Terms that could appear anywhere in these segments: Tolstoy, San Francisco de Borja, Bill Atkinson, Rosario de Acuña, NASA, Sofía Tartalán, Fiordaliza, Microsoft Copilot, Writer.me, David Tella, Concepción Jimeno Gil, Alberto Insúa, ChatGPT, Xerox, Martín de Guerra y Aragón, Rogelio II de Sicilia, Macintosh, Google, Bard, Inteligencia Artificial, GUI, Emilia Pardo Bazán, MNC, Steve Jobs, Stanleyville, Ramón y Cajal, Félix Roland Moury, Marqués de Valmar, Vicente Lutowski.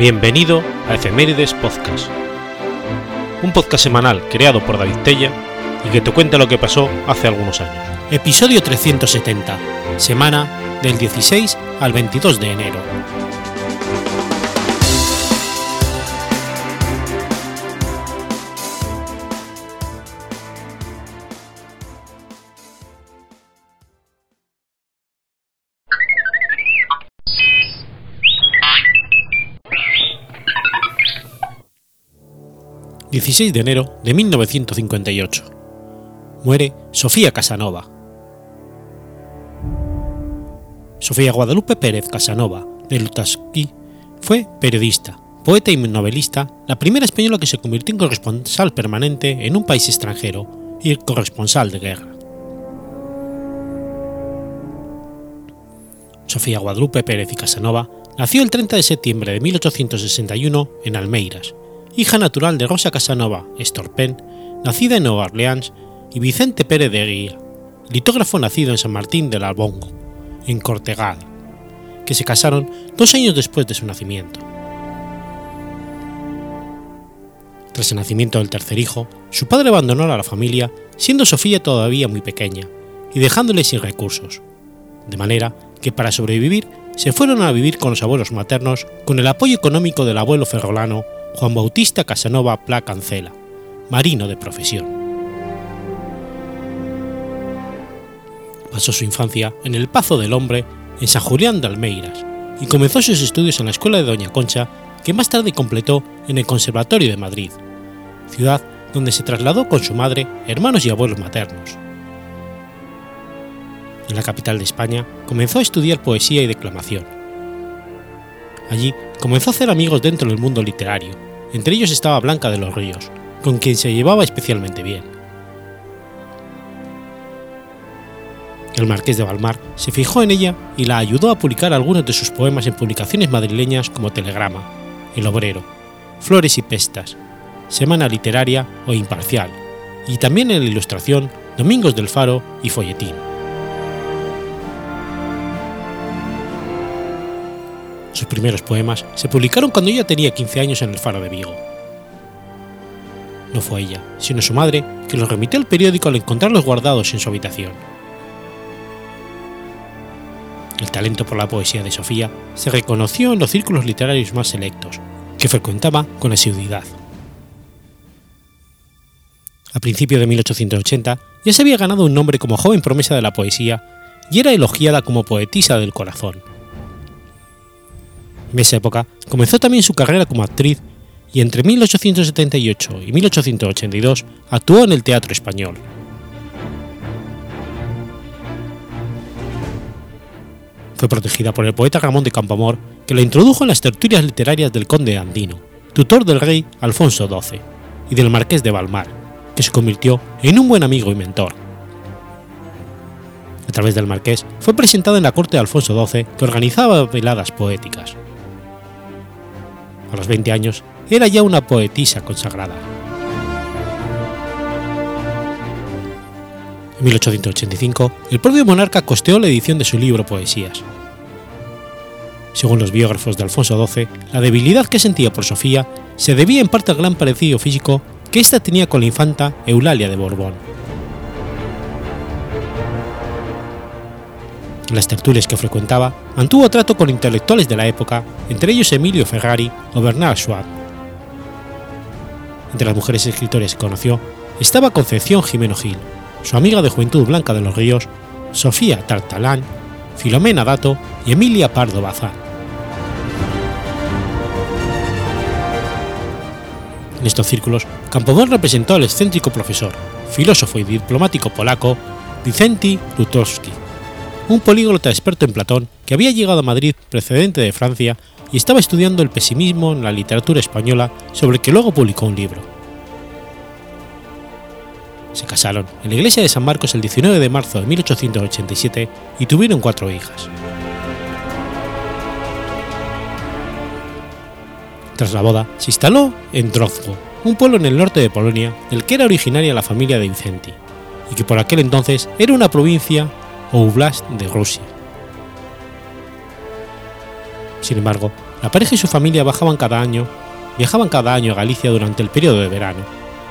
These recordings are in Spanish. Bienvenido a Efemérides Podcast, un podcast semanal creado por David Tella y que te cuenta lo que pasó hace algunos años. Episodio 370, semana del 16 al 22 de enero. ...16 de enero de 1958... muere Sofía Casanova. Sofía Guadalupe Pérez Casanova de Lutoslawski fue periodista, poeta y novelista, la primera española que se convirtió en corresponsal permanente en un país extranjero y corresponsal de guerra. Sofía Guadalupe Pérez y Casanova nació el 30 de septiembre de 1861 en Almeiras, hija natural de Rosa Casanova Estorpén, nacida en Nueva Orleans, y Vicente Pérez de Guía, litógrafo nacido en San Martín del Albongo, en Cortegada, que se casaron 2 años después de su nacimiento. Tras el nacimiento del tercer hijo, su padre abandonó a la familia, siendo Sofía todavía muy pequeña, y dejándole sin recursos, de manera que para sobrevivir se fueron a vivir con los abuelos maternos con el apoyo económico del abuelo ferrolano Juan Bautista Casanova Plá Cancela, marino de profesión. Pasó su infancia en el Pazo del Hombre, en San Julián de Almeiras, y comenzó sus estudios en la escuela de Doña Concha, que más tarde completó en el Conservatorio de Madrid, ciudad donde se trasladó con su madre, hermanos y abuelos maternos. En la capital de España comenzó a estudiar poesía y declamación. Allí comenzó a hacer amigos dentro del mundo literario, entre ellos estaba Blanca de los Ríos, con quien se llevaba especialmente bien. El marqués de Valmar se fijó en ella y la ayudó a publicar algunos de sus poemas en publicaciones madrileñas como Telegrama, El Obrero, Flores y Pestas, Semana Literaria o Imparcial, y también en la Ilustración, Domingos del Faro y Folletín. Sus primeros poemas se publicaron cuando ella tenía 15 años en el Faro de Vigo. No fue ella, sino su madre, que los remitió al periódico al encontrarlos guardados en su habitación. El talento por la poesía de Sofía se reconoció en los círculos literarios más selectos, que frecuentaba con asiduidad. A principios de 1880 ya se había ganado un nombre como joven promesa de la poesía y era elogiada como poetisa del corazón. En esa época comenzó también su carrera como actriz y entre 1878 y 1882 actuó en el Teatro Español. Fue protegida por el poeta Ramón de Campoamor, que la introdujo en las tertulias literarias del conde andino, tutor del rey Alfonso XII, y del marqués de Valmar, que se convirtió en un buen amigo y mentor. A través del marqués fue presentada en la corte de Alfonso XII, que organizaba veladas poéticas. A los 20 años, era ya una poetisa consagrada. En 1885, el propio monarca costeó la edición de su libro Poesías. Según los biógrafos de Alfonso XII, la debilidad que sentía por Sofía se debía en parte al gran parecido físico que ésta tenía con la infanta Eulalia de Borbón. En las tertulias que frecuentaba, mantuvo trato con intelectuales de la época, entre ellos Emilio Ferrari o Bernard Schwab. Entre las mujeres escritoras que conoció estaba Concepción Jimeno Gil, su amiga de juventud Blanca de los Ríos, Sofía Tartalán, Filomena Dato y Emilia Pardo Bazán. En estos círculos, Campoamor representó al excéntrico profesor, filósofo y diplomático polaco Vicente Lutowski, un políglota experto en Platón que había llegado a Madrid procedente de Francia y estaba estudiando el pesimismo en la literatura española, sobre el que luego publicó un libro. Se casaron en la iglesia de San Marcos el 19 de marzo de 1887 y tuvieron 4 hijas. Tras la boda, se instaló en Drozgo, un pueblo en el norte de Polonia del que era originaria la familia de Vicenti, y que por aquel entonces era una provincia o Oblast de Rusia. Sin embargo, la pareja y su familia viajaban cada año a Galicia durante el periodo de verano,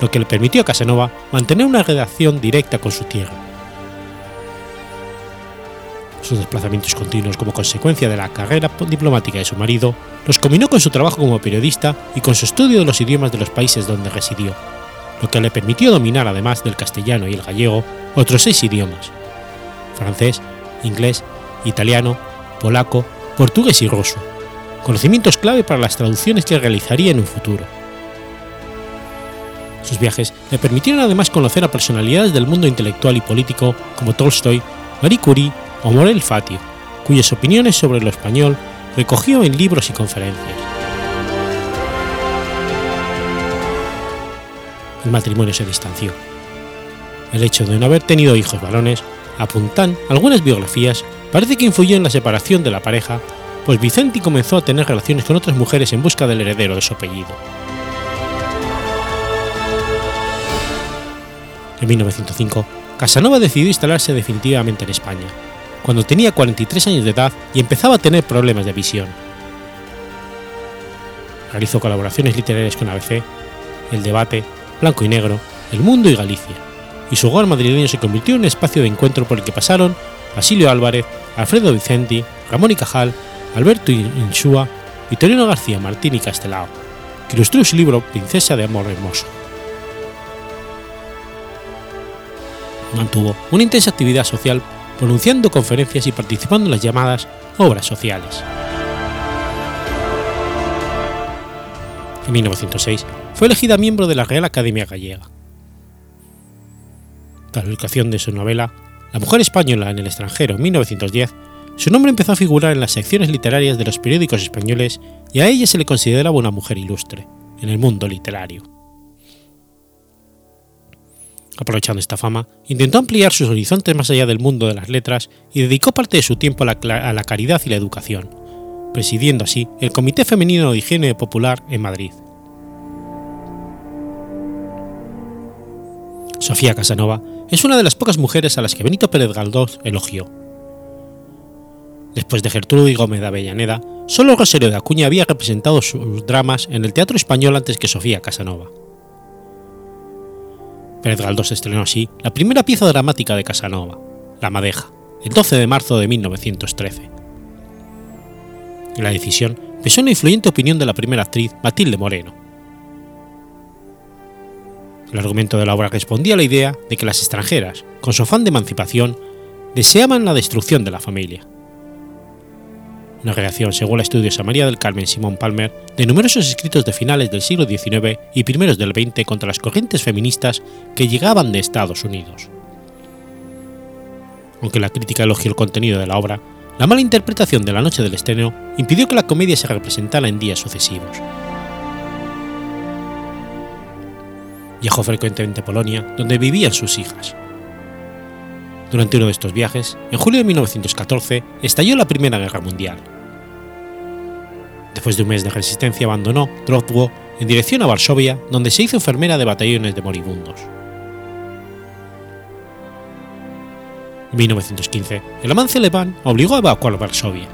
lo que le permitió a Casanova mantener una relación directa con su tierra. Sus desplazamientos continuos como consecuencia de la carrera diplomática de su marido los combinó con su trabajo como periodista y con su estudio de los idiomas de los países donde residió, lo que le permitió dominar, además del castellano y el gallego, otros 6 idiomas: francés, inglés, italiano, polaco, portugués y ruso, conocimientos clave para las traducciones que realizaría en un futuro. Sus viajes le permitieron además conocer a personalidades del mundo intelectual y político como Tolstoy, Marie Curie o Morel Fatio, cuyas opiniones sobre lo español recogió en libros y conferencias. El matrimonio se distanció. El hecho de no haber tenido hijos varones, apuntan algunas biografías, parece que influyó en la separación de la pareja, pues Vicenti comenzó a tener relaciones con otras mujeres en busca del heredero de su apellido. En 1905, Casanova decidió instalarse definitivamente en España, cuando tenía 43 años de edad y empezaba a tener problemas de visión. Realizó colaboraciones literarias con ABC, El Debate, Blanco y Negro, El Mundo y Galicia, y su hogar madrileño se convirtió en un espacio de encuentro por el que pasaron Basilio Álvarez, Alfredo Vicenti, Ramón y Cajal, Alberto Insúa, Victoriano García Martín y Castelao, que ilustró su libro Princesa de Amor Hermoso. Mantuvo una intensa actividad social, pronunciando conferencias y participando en las llamadas obras sociales. En 1906 fue elegida miembro de la Real Academia Gallega. Tras la publicación de su novela La mujer española en el extranjero en 1910, su nombre empezó a figurar en las secciones literarias de los periódicos españoles y a ella se le consideraba una mujer ilustre en el mundo literario. Aprovechando esta fama, intentó ampliar sus horizontes más allá del mundo de las letras y dedicó parte de su tiempo a la caridad y la educación, presidiendo así el Comité Femenino de Higiene Popular en Madrid. Sofía Casanova es una de las pocas mujeres a las que Benito Pérez Galdós elogió. Después de Gertrudo y Gómez de Avellaneda, solo Rosario de Acuña había representado sus dramas en el teatro español antes que Sofía Casanova. Pérez Galdós estrenó así la primera pieza dramática de Casanova, La Madeja, el 12 de marzo de 1913. En la decisión pesó la influyente opinión de la primera actriz, Matilde Moreno. El argumento de la obra respondía a la idea de que las extranjeras, con su afán de emancipación, deseaban la destrucción de la familia. Una reacción, según la estudiosa María del Carmen Simón Palmer, de numerosos escritos de finales del siglo XIX y primeros del XX contra las corrientes feministas que llegaban de Estados Unidos. Aunque la crítica elogió el contenido de la obra, la mala interpretación de la noche del estreno impidió que la comedia se representara en días sucesivos. Viajó frecuentemente a Polonia, donde vivían sus hijas. Durante uno de estos viajes, en julio de 1914, estalló la Primera Guerra Mundial. Después de un mes de resistencia, abandonó Drozhwo en dirección a Varsovia, donde se hizo enfermera de batallones de moribundos. En 1915, el avance alemán obligó a evacuar Varsovia.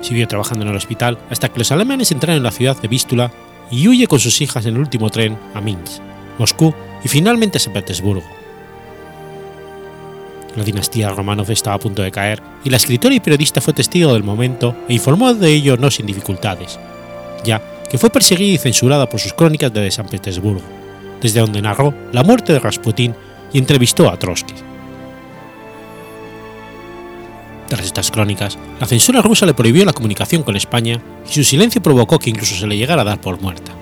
Siguió trabajando en el hospital hasta que los alemanes entraron en la ciudad de Vístula y huye con sus hijas en el último tren a Minsk, Moscú y finalmente a San Petersburgo. La dinastía Romanov estaba a punto de caer y la escritora y periodista fue testigo del momento e informó de ello no sin dificultades, ya que fue perseguida y censurada por sus crónicas desde San Petersburgo, desde donde narró la muerte de Rasputín y entrevistó a Trotsky. Tras estas crónicas, la censura rusa le prohibió la comunicación con España y su silencio provocó que incluso se le llegara a dar por muerta.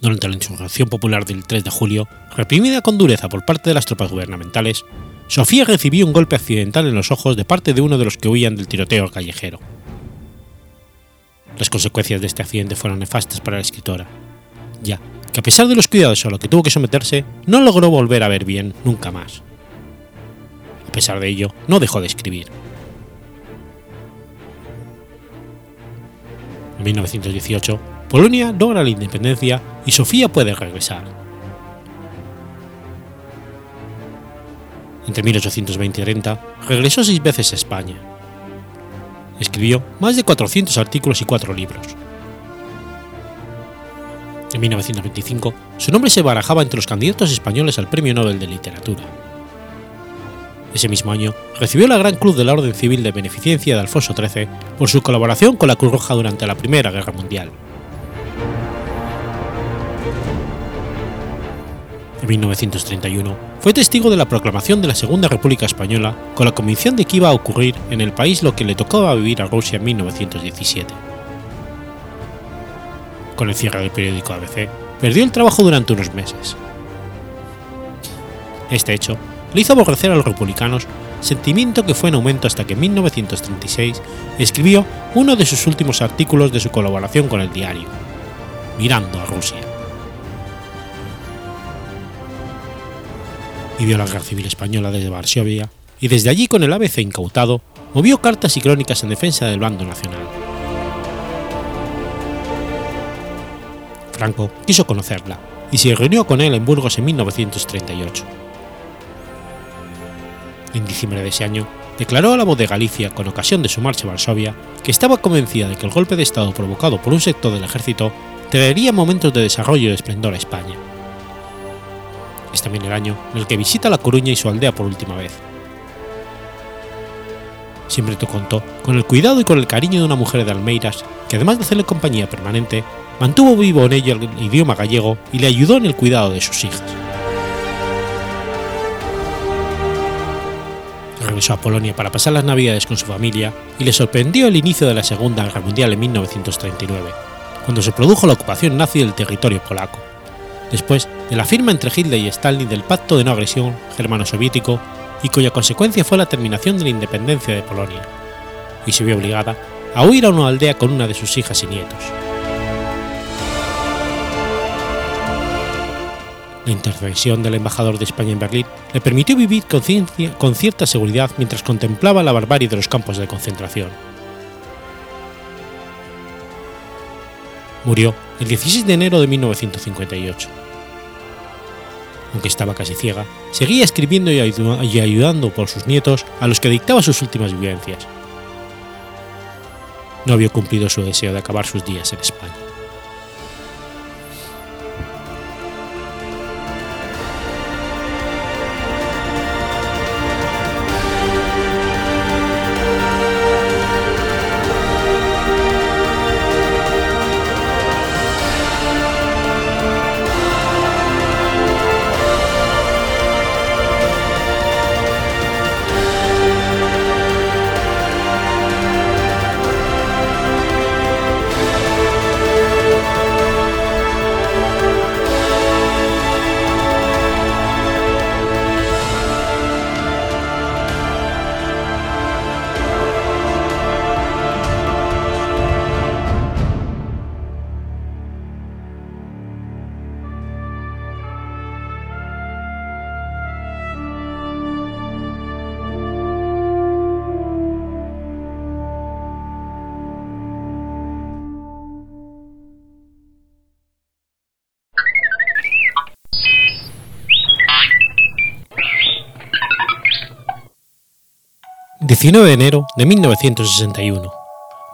Durante la insurrección popular del 3 de julio, reprimida con dureza por parte de las tropas gubernamentales, Sofía recibió un golpe accidental en los ojos de parte de uno de los que huían del tiroteo callejero. Las consecuencias de este accidente fueron nefastas para la escritora, ya que a pesar de los cuidados a los que tuvo que someterse, no logró volver a ver bien nunca más. A pesar de ello, no dejó de escribir. En 1918, Polonia logra la independencia y Sofía puede regresar. entre 1820 y 30, regresó 6 veces a España. Escribió más de 400 artículos y 4 libros. En 1925, su nombre se barajaba entre los candidatos españoles al Premio Nobel de Literatura. Ese mismo año, recibió la Gran Cruz de la Orden Civil de Beneficencia de Alfonso XIII por su colaboración con la Cruz Roja durante la Primera Guerra Mundial. En 1931, fue testigo de la proclamación de la Segunda República Española con la convicción de que iba a ocurrir en el país lo que le tocaba vivir a Rusia en 1917. Con el cierre del periódico ABC, perdió el trabajo durante unos meses. Este hecho le hizo aborrecer a los republicanos, sentimiento que fue en aumento hasta que en 1936 escribió uno de sus últimos artículos de su colaboración con el diario, Mirando a Rusia. Vivió la Guerra Civil Española desde Varsovia y desde allí, con el ABC incautado, movió cartas y crónicas en defensa del bando nacional. Franco quiso conocerla y se reunió con él en Burgos en 1938. En diciembre de ese año, declaró a La Voz de Galicia, con ocasión de su marcha a Varsovia, que estaba convencida de que el golpe de Estado provocado por un sector del ejército traería momentos de desarrollo y de esplendor a España. Es también el año en el que visita La Coruña y su aldea por última vez. Siempre te contó con el cuidado y con el cariño de una mujer de Almeiras que, además de hacerle compañía permanente, mantuvo vivo en ella el idioma gallego y le ayudó en el cuidado de sus hijas. Regresó a Polonia para pasar las navidades con su familia y le sorprendió el inicio de la Segunda Guerra Mundial en 1939, cuando se produjo la ocupación nazi del territorio polaco, después de la firma entre Hitler y Stalin del Pacto de No Agresión Germano-Soviético, y cuya consecuencia fue la terminación de la independencia de Polonia, y se vio obligada a huir a una aldea con una de sus hijas y nietos. La intercesión del embajador de España en Berlín le permitió vivir con cierta seguridad mientras contemplaba la barbarie de los campos de concentración. Murió el 16 de enero de 1958. Aunque estaba casi ciega, seguía escribiendo y ayudando por sus nietos, a los que dictaba sus últimas vivencias. No había cumplido su deseo de acabar sus días en España. El 19 de enero de 1961,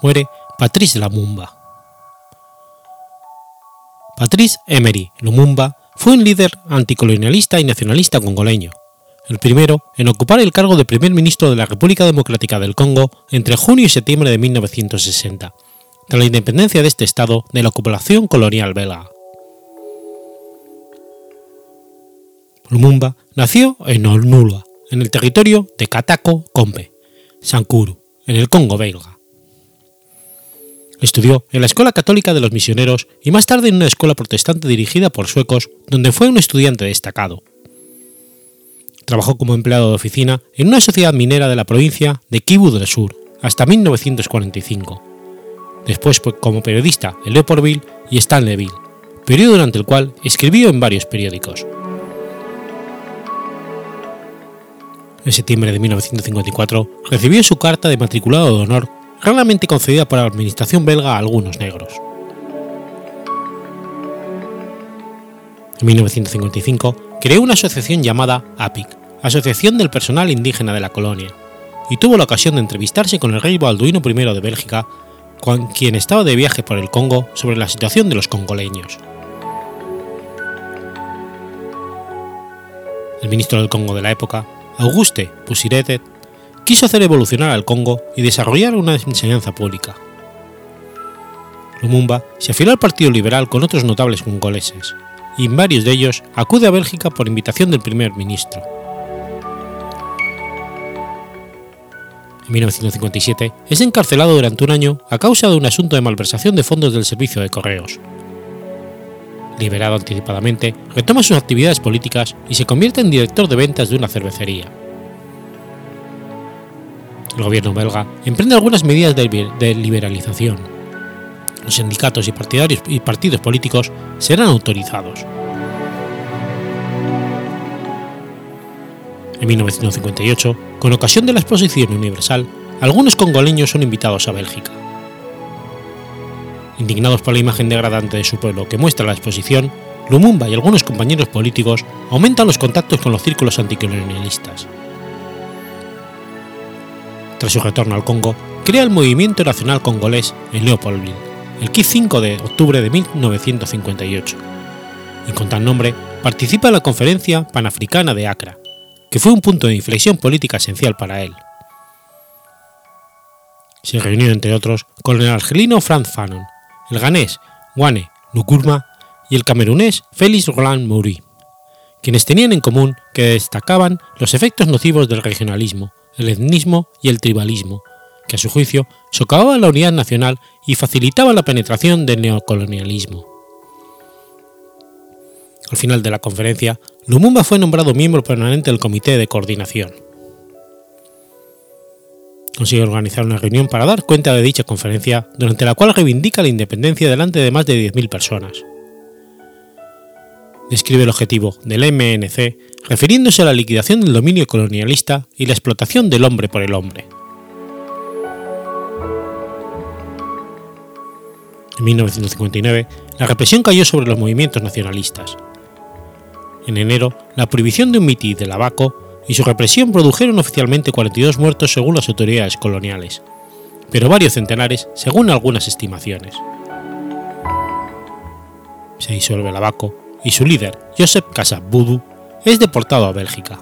muere Patrice Lumumba. Patrice Emery Lumumba fue un líder anticolonialista y nacionalista congoleño, el primero en ocupar el cargo de primer ministro de la República Democrática del Congo entre junio y septiembre de 1960, tras la independencia de este estado de la ocupación colonial belga. Lumumba nació en Onulwa, en el territorio de Katako-Kombe, Sankuru, en el Congo belga. Estudió en la Escuela Católica de los Misioneros y más tarde en una escuela protestante dirigida por suecos, donde fue un estudiante destacado. Trabajó como empleado de oficina en una sociedad minera de la provincia de Kivu del Sur hasta 1945, después como periodista en Leopoldville y Stanleyville, periodo durante el cual escribió en varios periódicos. En septiembre de 1954 recibió su carta de matriculado de honor, raramente concedida por la administración belga a algunos negros. En 1955 creó una asociación llamada APIC, Asociación del Personal Indígena de la Colonia, y tuvo la ocasión de entrevistarse con el rey Balduino I de Bélgica, con quien estaba de viaje por el Congo, sobre la situación de los congoleños. El ministro del Congo de la época, Auguste Pusirete, quiso hacer evolucionar al Congo y desarrollar una enseñanza pública. Lumumba se afilió al Partido Liberal con otros notables congoleses, y varios de ellos acude a Bélgica por invitación del primer ministro. En 1957 es encarcelado durante un año a causa de un asunto de malversación de fondos del servicio de correos. Liberado anticipadamente, retoma sus actividades políticas y se convierte en director de ventas de una cervecería. El gobierno belga emprende algunas medidas de liberalización. Los sindicatos y partidos políticos serán autorizados. En 1958, con ocasión de la Exposición Universal, algunos congoleños son invitados a Bélgica. Indignados por la imagen degradante de su pueblo que muestra la exposición, Lumumba y algunos compañeros políticos aumentan los contactos con los círculos anticolonialistas. Tras su retorno al Congo, crea el Movimiento Nacional Congolés en Leopoldville, el 5 de octubre de 1958, y con tal nombre participa en la Conferencia Panafricana de Accra, que fue un punto de inflexión política esencial para él. Se reunió, entre otros, con el argelino Franz Fanon, el ganés Wane Nkrumah y el camerunés Félix Roland Moury, quienes tenían en común que destacaban los efectos nocivos del regionalismo, el etnismo y el tribalismo, que a su juicio socavaban la unidad nacional y facilitaban la penetración del neocolonialismo. Al final de la conferencia, Lumumba fue nombrado miembro permanente del Comité de Coordinación. Consigue organizar una reunión para dar cuenta de dicha conferencia, durante la cual reivindica la independencia delante de más de 10.000 personas. Describe el objetivo del MNC, refiriéndose a la liquidación del dominio colonialista y la explotación del hombre por el hombre. En 1959, la represión cayó sobre los movimientos nacionalistas. En enero, la prohibición de un mití de Lavaco y su represión produjeron oficialmente 42 muertos según las autoridades coloniales, pero varios centenares según algunas estimaciones. Se disuelve Lavaco y su líder, Joseph Kasavubu, es deportado a Bélgica.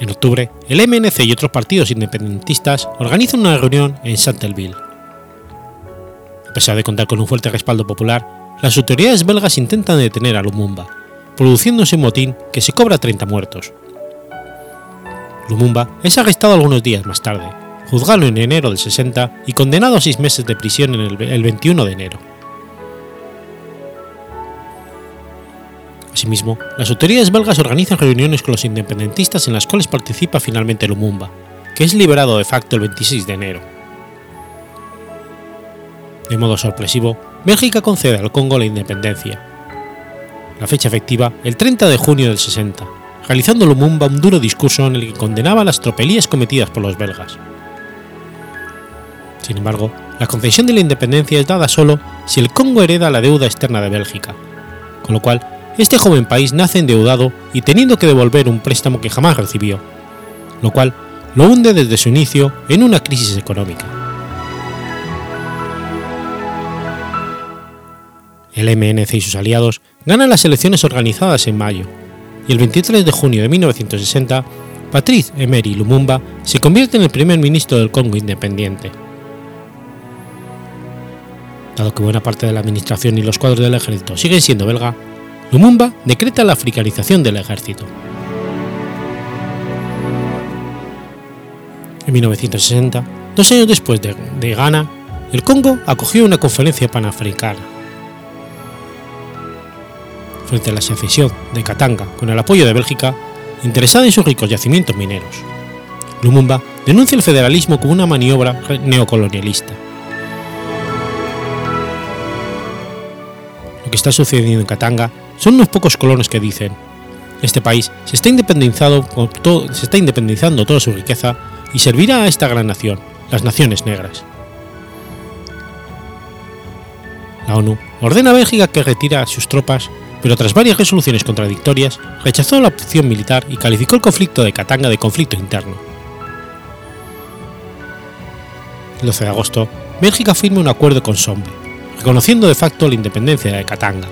En octubre, el MNC y otros partidos independentistas organizan una reunión en Chantelville. A pesar de contar con un fuerte respaldo popular, las autoridades belgas intentan detener a Lumumba, produciéndose un motín que se cobra 30 muertos. Lumumba es arrestado algunos días más tarde, juzgado en enero del 60 y condenado a 6 meses de prisión el 21 de enero. Asimismo, las autoridades belgas organizan reuniones con los independentistas en las cuales participa finalmente Lumumba, que es liberado de facto el 26 de enero. De modo sorpresivo, Bélgica concede al Congo la independencia. La fecha efectiva, el 30 de junio del 60, realizando Lumumba un duro discurso en el que condenaba las tropelías cometidas por los belgas. Sin embargo, la concesión de la independencia es dada solo si el Congo hereda la deuda externa de Bélgica, con lo cual este joven país nace endeudado y teniendo que devolver un préstamo que jamás recibió, lo cual lo hunde desde su inicio en una crisis económica. El MNC y sus aliados ganan las elecciones organizadas en mayo, y el 23 de junio de 1960, Patrice Emery Lumumba se convierte en el primer ministro del Congo independiente. Dado que buena parte de la administración y los cuadros del ejército siguen siendo belga, Lumumba decreta la africanización del ejército. En 1960, 2 años después de Ghana, el Congo acogió una conferencia panafricana. Frente a la secesión de Katanga con el apoyo de Bélgica, interesada en sus ricos yacimientos mineros, Lumumba denuncia el federalismo como una maniobra neocolonialista. Lo que está sucediendo en Katanga son unos pocos colonos que dicen: este país se está independizando toda su riqueza y servirá a esta gran nación, las naciones negras. La ONU ordena a Bélgica que retire sus tropas pero tras varias resoluciones contradictorias, rechazó la opción militar y calificó el conflicto de Katanga de conflicto interno. El 12 de agosto, Bélgica firma un acuerdo con Sombre, reconociendo de facto la independencia de Katanga.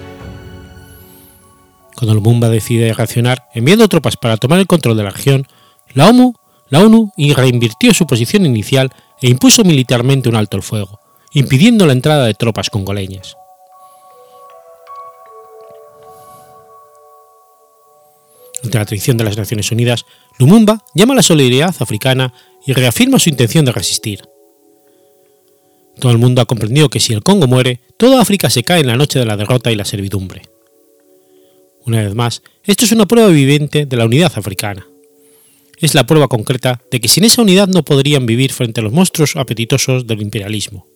Cuando Lumumba decide reaccionar enviando tropas para tomar el control de la región, la ONU reinvirtió su posición inicial e impuso militarmente un alto el fuego, impidiendo la entrada de tropas congoleñas. Ante la traición de las Naciones Unidas, Lumumba llama a la solidaridad africana y reafirma su intención de resistir. Todo el mundo ha comprendido que si el Congo muere, toda África se cae en la noche de la derrota y la servidumbre. Una vez más, esto es una prueba evidente de la unidad africana. Es la prueba concreta de que sin esa unidad no podrían vivir frente a los monstruos apetitosos del imperialismo.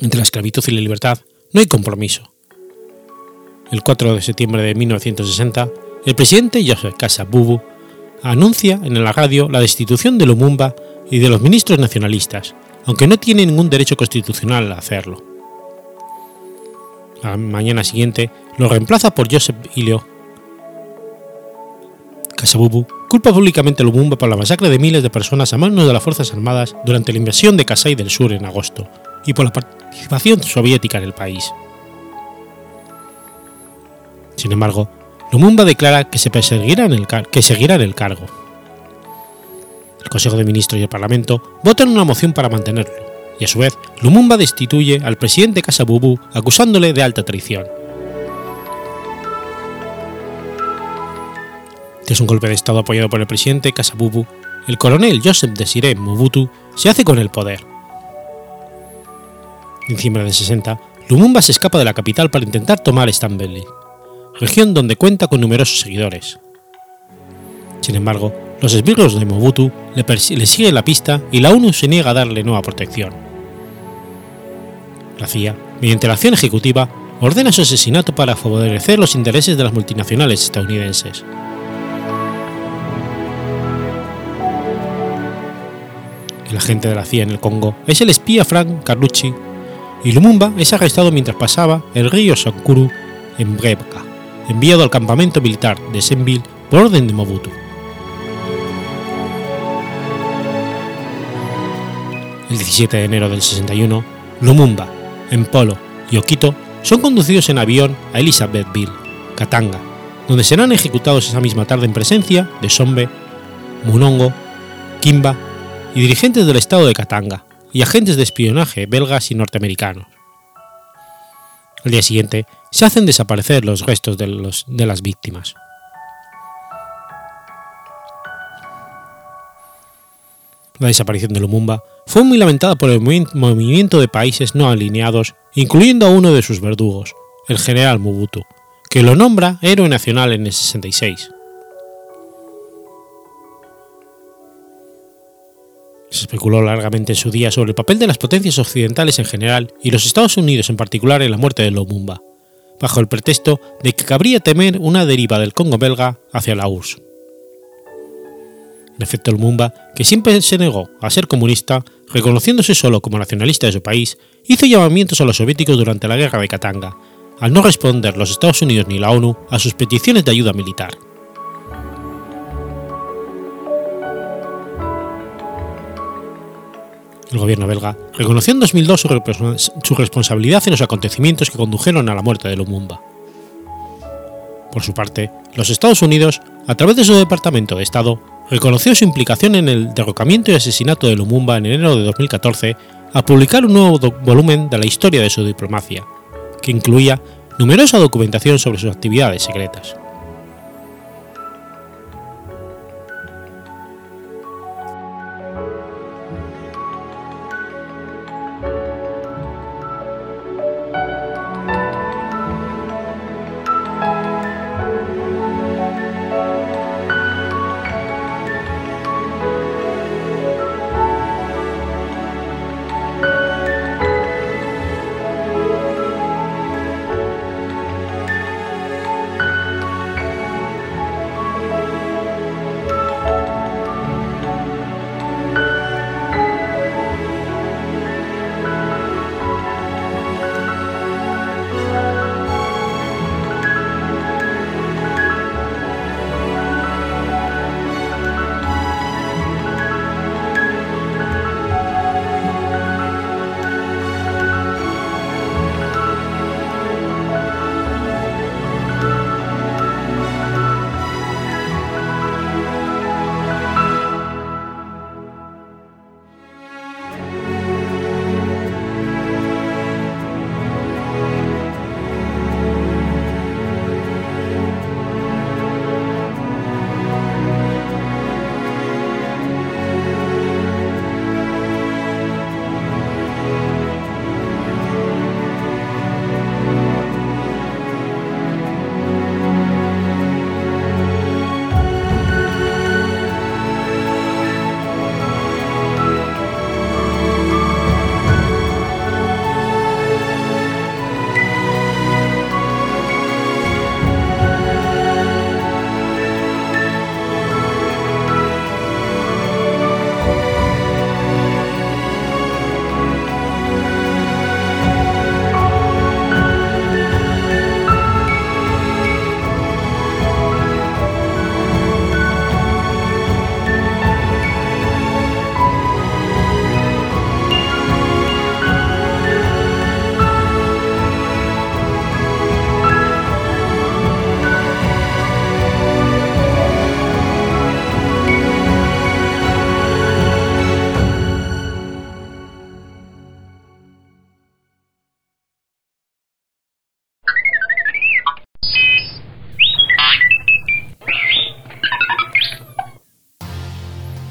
Entre la esclavitud y la libertad no hay compromiso. El 4 de septiembre de 1960, el presidente Joseph Kasavubu anuncia en la radio la destitución de Lumumba y de los ministros nacionalistas, aunque no tiene ningún derecho constitucional a hacerlo. A la mañana siguiente lo reemplaza por Joseph Ilio. Kasavubu culpa públicamente a Lumumba por la masacre de miles de personas a manos de las Fuerzas Armadas durante la invasión de Kasai del Sur en agosto y por la participación soviética en el país. Sin embargo, Lumumba declara que seguirá en el cargo. El Consejo de Ministros y el Parlamento votan una moción para mantenerlo, y a su vez Lumumba destituye al presidente Kasavubu acusándole de alta traición. Tras un golpe de estado apoyado por el presidente Kasavubu, el coronel Joseph Désiré Mobutu se hace con el poder. En diciembre de 60, Lumumba se escapa de la capital para intentar tomar Stanbele, región donde cuenta con numerosos seguidores. Sin embargo, los esbirros de Mobutu le siguen la pista y la ONU se niega a darle nueva protección. La CIA, mediante la acción ejecutiva, ordena su asesinato para favorecer los intereses de las multinacionales estadounidenses. El agente de la CIA en el Congo es el espía Frank Carlucci y Lumumba es arrestado mientras pasaba el río Sankuru en Brebka, enviado al campamento militar de Senville por orden de Mobutu. El 17 de enero del 61, Lumumba, Empolo y Okito son conducidos en avión a Elizabethville, Katanga, donde serán ejecutados esa misma tarde en presencia de Sombe, Munongo, Kimba y dirigentes del estado de Katanga y agentes de espionaje belgas y norteamericanos. Al día siguiente, se hacen desaparecer los restos de las víctimas. La desaparición de Lumumba fue muy lamentada por el movimiento de países no alineados, incluyendo a uno de sus verdugos, el general Mobutu, que lo nombra héroe nacional en el 66. Se especuló largamente en su día sobre el papel de las potencias occidentales en general y los Estados Unidos en particular en la muerte de Lumumba, bajo el pretexto de que cabría temer una deriva del Congo belga hacia la URSS. En efecto, Lumumba, que siempre se negó a ser comunista, reconociéndose solo como nacionalista de su país, hizo llamamientos a los soviéticos durante la guerra de Katanga, al no responder los Estados Unidos ni la ONU a sus peticiones de ayuda militar. El gobierno belga reconoció en 2002 su responsabilidad en los acontecimientos que condujeron a la muerte de Lumumba. Por su parte, los Estados Unidos, a través de su Departamento de Estado, reconoció su implicación en el derrocamiento y asesinato de Lumumba en enero de 2014 al publicar un nuevo volumen de la historia de su diplomacia, que incluía numerosa documentación sobre sus actividades secretas.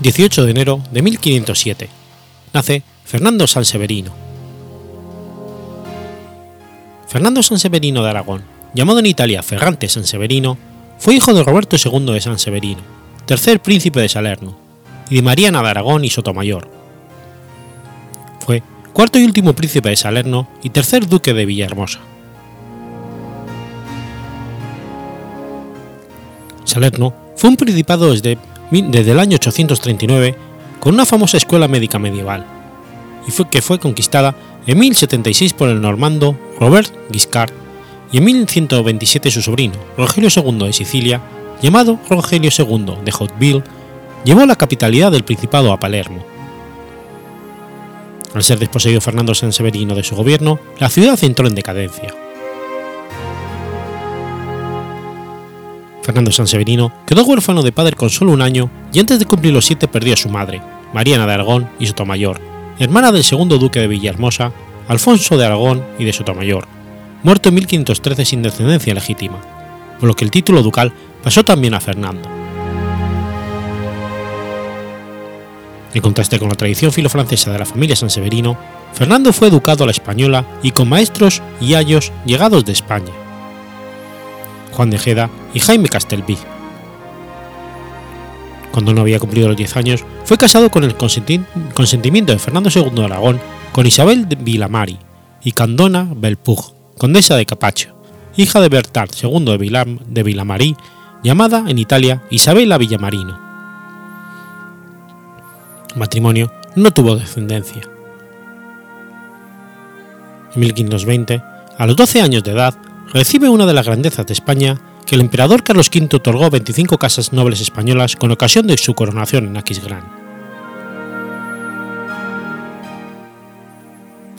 18 de enero de 1507, nace Fernando Sanseverino. Fernando Sanseverino de Aragón, llamado en Italia Ferrante Sanseverino, fue hijo de Roberto II de Sanseverino, tercer príncipe de Salerno, y de Mariana de Aragón y Sotomayor. Fue cuarto y último príncipe de Salerno y tercer duque de Villahermosa. Salerno fue un principado desde el año 839 con una famosa escuela médica medieval, y fue conquistada en 1076 por el normando Robert Guiscard y en 1127 su sobrino, Rogelio II de Sicilia, llamado Rogelio II de Hauteville, llevó la capitalidad del principado a Palermo. Al ser desposeído Fernando Sanseverino de su gobierno, la ciudad entró en decadencia. Fernando Sanseverino quedó huérfano de padre con solo un año y antes de cumplir los 7 perdió a su madre, Mariana de Aragón y Sotomayor, hermana del segundo duque de Villahermosa, Alfonso de Aragón y de Sotomayor, muerto en 1513 sin descendencia legítima, por lo que el título ducal pasó también a Fernando. En contraste con la tradición filofrancesa de la familia Sanseverino, Fernando fue educado a la española y con maestros y ayos llegados de España, Juan de Jeda y Jaime Castelví. Cuando no había cumplido los 10 años, fue casado con el consentimiento de Fernando II de Aragón con Isabel de Villamari y Candona Belpug, condesa de Capacho, hija de Bertard II de Villamari, llamada en Italia Isabela Villamarino. El matrimonio no tuvo descendencia. En 1520, a los 12 años de edad, recibe una de las grandezas de España que el emperador Carlos V otorgó a 25 casas nobles españolas con ocasión de su coronación en Aquisgrán.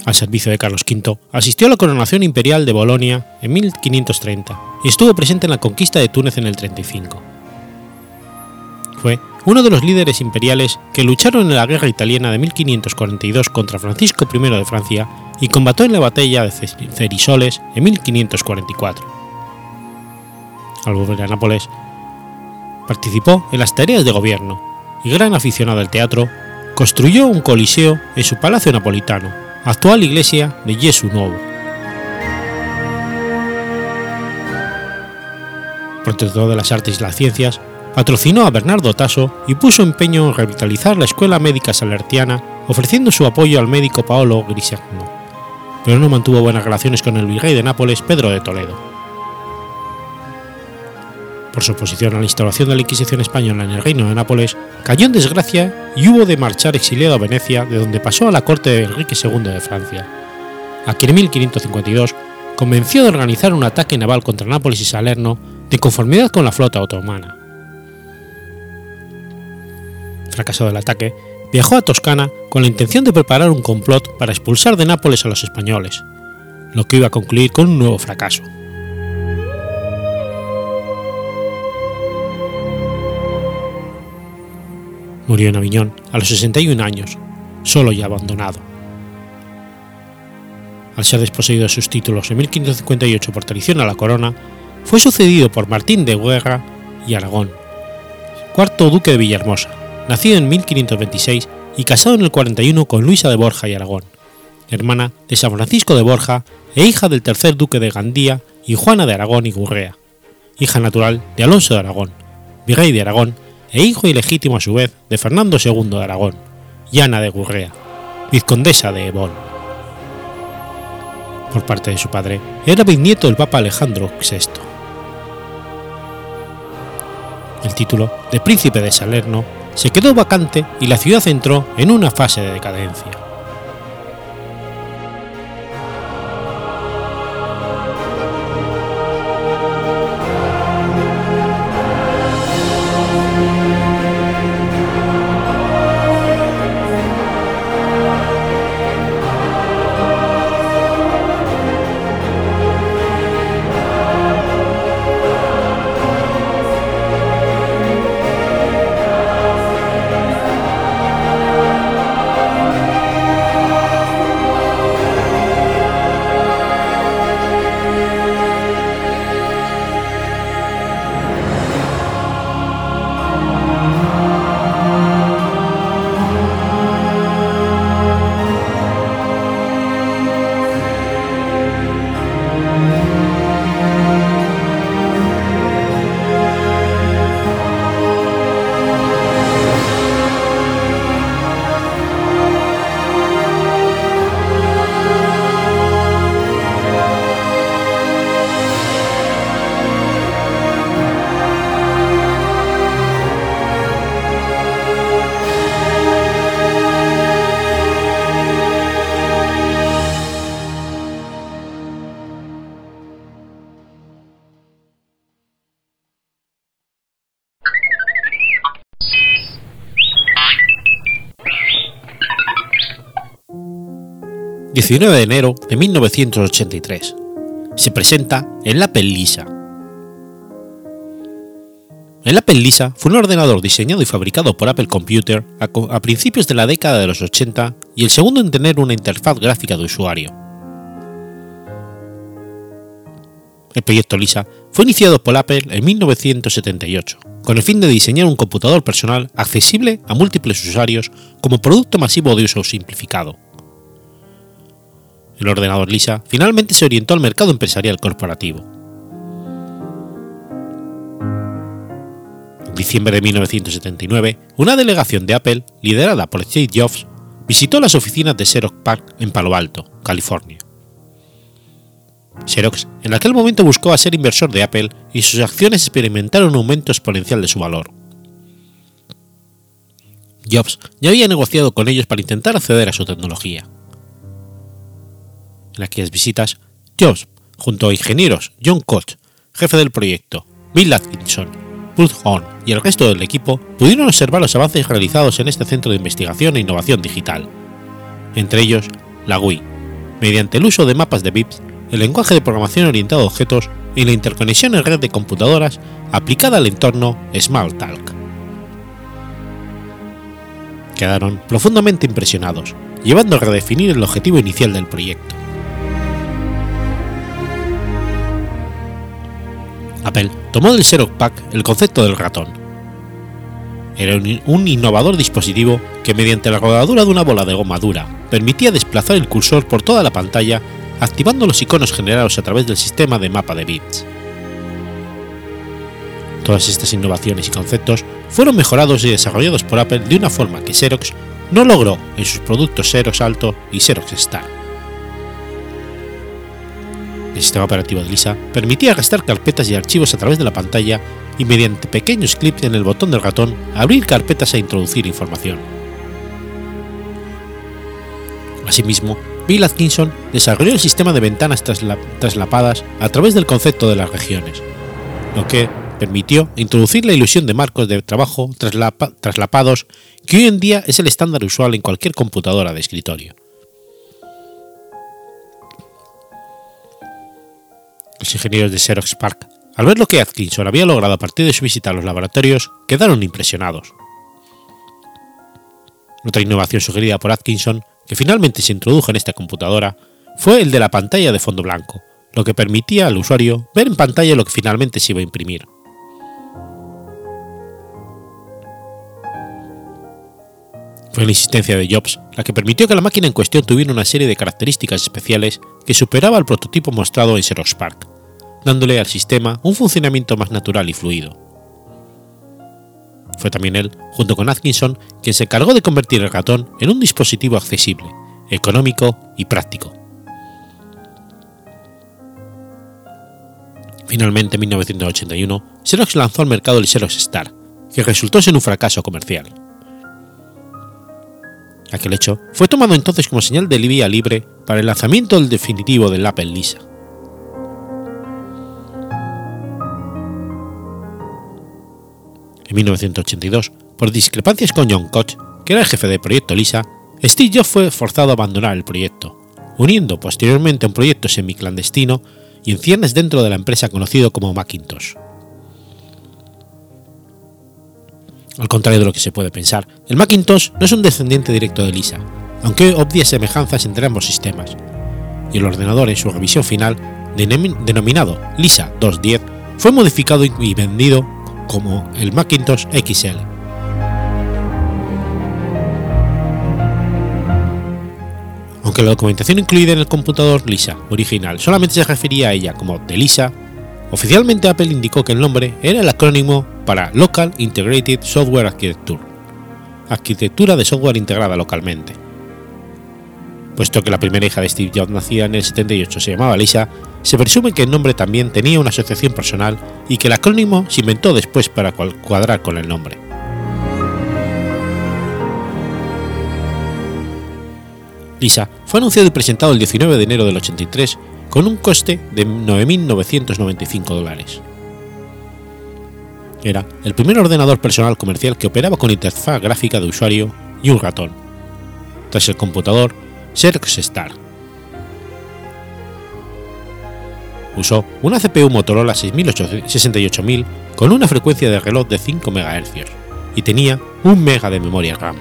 Al servicio de Carlos V asistió a la coronación imperial de Bolonia en 1530 y estuvo presente en la conquista de Túnez en el 35. Fue uno de los líderes imperiales que lucharon en la guerra italiana de 1542 contra Francisco I de Francia y combatió en la batalla de Cerisoles en 1544. Al volver a Nápoles, participó en las tareas de gobierno y, gran aficionado al teatro, construyó un coliseo en su palacio napolitano, actual iglesia de Gesù Nuovo. Protector de las artes y las ciencias, patrocinó a Bernardo Tasso y puso empeño en revitalizar la escuela médica salertiana, ofreciendo su apoyo al médico Paolo Grisegno, pero no mantuvo buenas relaciones con el virrey de Nápoles Pedro de Toledo. Por su oposición a la instauración de la Inquisición española en el Reino de Nápoles, cayó en desgracia y hubo de marchar exiliado a Venecia, de donde pasó a la corte de Enrique II de Francia, a quien en 1552 convenció de organizar un ataque naval contra Nápoles y Salerno de conformidad con la flota otomana. Fracasado el ataque, viajó a Toscana con la intención de preparar un complot para expulsar de Nápoles a los españoles, lo que iba a concluir con un nuevo fracaso. Murió en Aviñón a los 61 años, solo y abandonado. Al ser desposeído de sus títulos en 1558 por traición a la corona, fue sucedido por Martín de Guerra y Aragón, cuarto duque de Villahermosa, nacido en 1526 y casado en el 41 con Luisa de Borja y Aragón, hermana de San Francisco de Borja e hija del tercer duque de Gandía y Juana de Aragón y Gurrea, hija natural de Alonso de Aragón, virrey de Aragón e hijo ilegítimo a su vez de Fernando II de Aragón y Ana de Gurrea, vizcondesa de Ebol. Por parte de su padre, era bisnieto del papa Alejandro VI. El título de príncipe de Salerno se quedó vacante y la ciudad entró en una fase de decadencia. 19 de enero de 1983. Se presenta en la Pelliza. El Apple Lisa fue un ordenador diseñado y fabricado por Apple Computer a principios de la década de los 80 y el segundo en tener una interfaz gráfica de usuario. El proyecto Lisa fue iniciado por Apple en 1978, con el fin de diseñar un computador personal accesible a múltiples usuarios como producto masivo de uso simplificado. El ordenador Lisa finalmente se orientó al mercado empresarial corporativo. En diciembre de 1979, una delegación de Apple, liderada por Steve Jobs, visitó las oficinas de Xerox PARC en Palo Alto, California. Xerox en aquel momento buscó a ser inversor de Apple y sus acciones experimentaron un aumento exponencial de su valor. Jobs ya había negociado con ellos para intentar acceder a su tecnología. En aquellas visitas, Jobs, junto a ingenieros John Koch, jefe del proyecto, Bill Atkinson, Bruce Horn y el resto del equipo pudieron observar los avances realizados en este centro de investigación e innovación digital, entre ellos la GUI, mediante el uso de mapas de bits, el lenguaje de programación orientado a objetos y la interconexión en red de computadoras aplicada al entorno SmartTalk. Quedaron profundamente impresionados, llevando a redefinir el objetivo inicial del proyecto. Apple tomó del Xerox PARC el concepto del ratón. Era un innovador dispositivo que mediante la rodadura de una bola de goma dura permitía desplazar el cursor por toda la pantalla activando los iconos generados a través del sistema de mapa de bits. Todas estas innovaciones y conceptos fueron mejorados y desarrollados por Apple de una forma que Xerox no logró en sus productos Xerox Alto y Xerox Star. El sistema operativo de Lisa permitía arrastrar carpetas y archivos a través de la pantalla y mediante pequeños clips en el botón del ratón abrir carpetas e introducir información. Asimismo, Bill Atkinson desarrolló el sistema de ventanas traslapadas a través del concepto de las regiones, lo que permitió introducir la ilusión de marcos de trabajo traslapados que hoy en día es el estándar usual en cualquier computadora de escritorio. Los ingenieros de Xerox PARC, al ver lo que Atkinson había logrado a partir de su visita a los laboratorios, quedaron impresionados. Otra innovación sugerida por Atkinson, que finalmente se introdujo en esta computadora, fue el de la pantalla de fondo blanco, lo que permitía al usuario ver en pantalla lo que finalmente se iba a imprimir. Fue la insistencia de Jobs la que permitió que la máquina en cuestión tuviera una serie de características especiales que superaba al prototipo mostrado en Xerox PARC, dándole al sistema un funcionamiento más natural y fluido. Fue también él, junto con Atkinson, quien se encargó de convertir el ratón en un dispositivo accesible, económico y práctico. Finalmente, en 1981, Xerox lanzó al mercado el Xerox Star, que resultó ser un fracaso comercial. Aquel hecho fue tomado entonces como señal de vía libre para el lanzamiento del definitivo del Apple Lisa. En 1982, por discrepancias con John Koch, que era el jefe del proyecto Lisa, Steve Jobs fue forzado a abandonar el proyecto, uniendo posteriormente a un proyecto semiclandestino y en ciernes dentro de la empresa conocido como Macintosh. Al contrario de lo que se puede pensar, el Macintosh no es un descendiente directo de Lisa, aunque obvia semejanzas entre ambos sistemas, y el ordenador en su revisión final, denominado Lisa 210, fue modificado y vendido como el Macintosh XL. Aunque la documentación incluida en el computador Lisa original solamente se refería a ella como de Lisa, oficialmente Apple indicó que el nombre era el acrónimo para Local Integrated Software Architecture, arquitectura de software integrada localmente. Puesto que la primera hija de Steve Jobs nacida en el 78 se llamaba Lisa, se presume que el nombre también tenía una asociación personal y que el acrónimo se inventó después para cuadrar con el nombre. Lisa fue anunciado y presentado el 19 de enero del 83 con un coste de $9.995. Era el primer ordenador personal comercial que operaba con interfaz gráfica de usuario y un ratón, tras el computador Xerox Star, usó una CPU Motorola 68000 con una frecuencia de reloj de 5 MHz y tenía 1 MB de memoria RAM.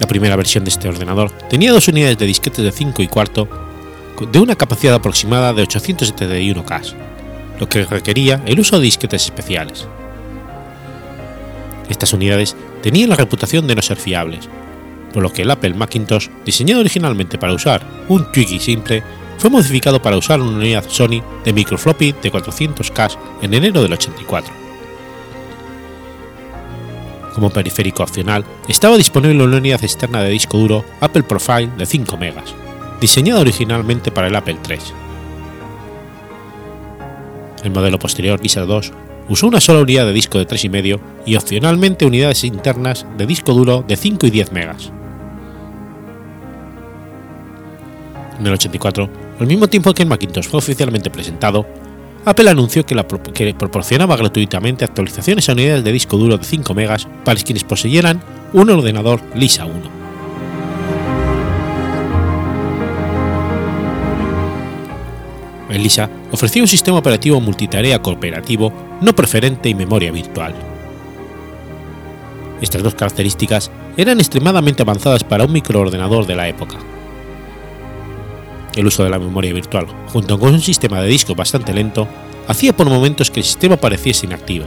La primera versión de este ordenador tenía dos unidades de disquetes de 5 1/4 de una capacidad aproximada de 871K, lo que requería el uso de disquetes especiales. Estas unidades tenían la reputación de no ser fiables, por lo que el Apple Macintosh, diseñado originalmente para usar un Twiggy simple, fue modificado para usar una unidad Sony de microfloppy de 400K en enero del 84. Como periférico opcional, estaba disponible una unidad externa de disco duro Apple Profile de 5 MB, diseñada originalmente para el Apple III. El modelo posterior, Lisa II, usó una sola unidad de disco de 3,5 y opcionalmente unidades internas de disco duro de 5 y 10 megas. En el 84, al mismo tiempo que el Macintosh fue oficialmente presentado, Apple anunció que proporcionaba gratuitamente actualizaciones a unidades de disco duro de 5 megas para quienes poseyeran un ordenador Lisa 1. El Lisa ofrecía un sistema operativo multitarea cooperativo no preferente y memoria virtual. Estas dos características eran extremadamente avanzadas para un microordenador de la época. El uso de la memoria virtual, junto con un sistema de disco bastante lento, hacía por momentos que el sistema pareciese inactivo.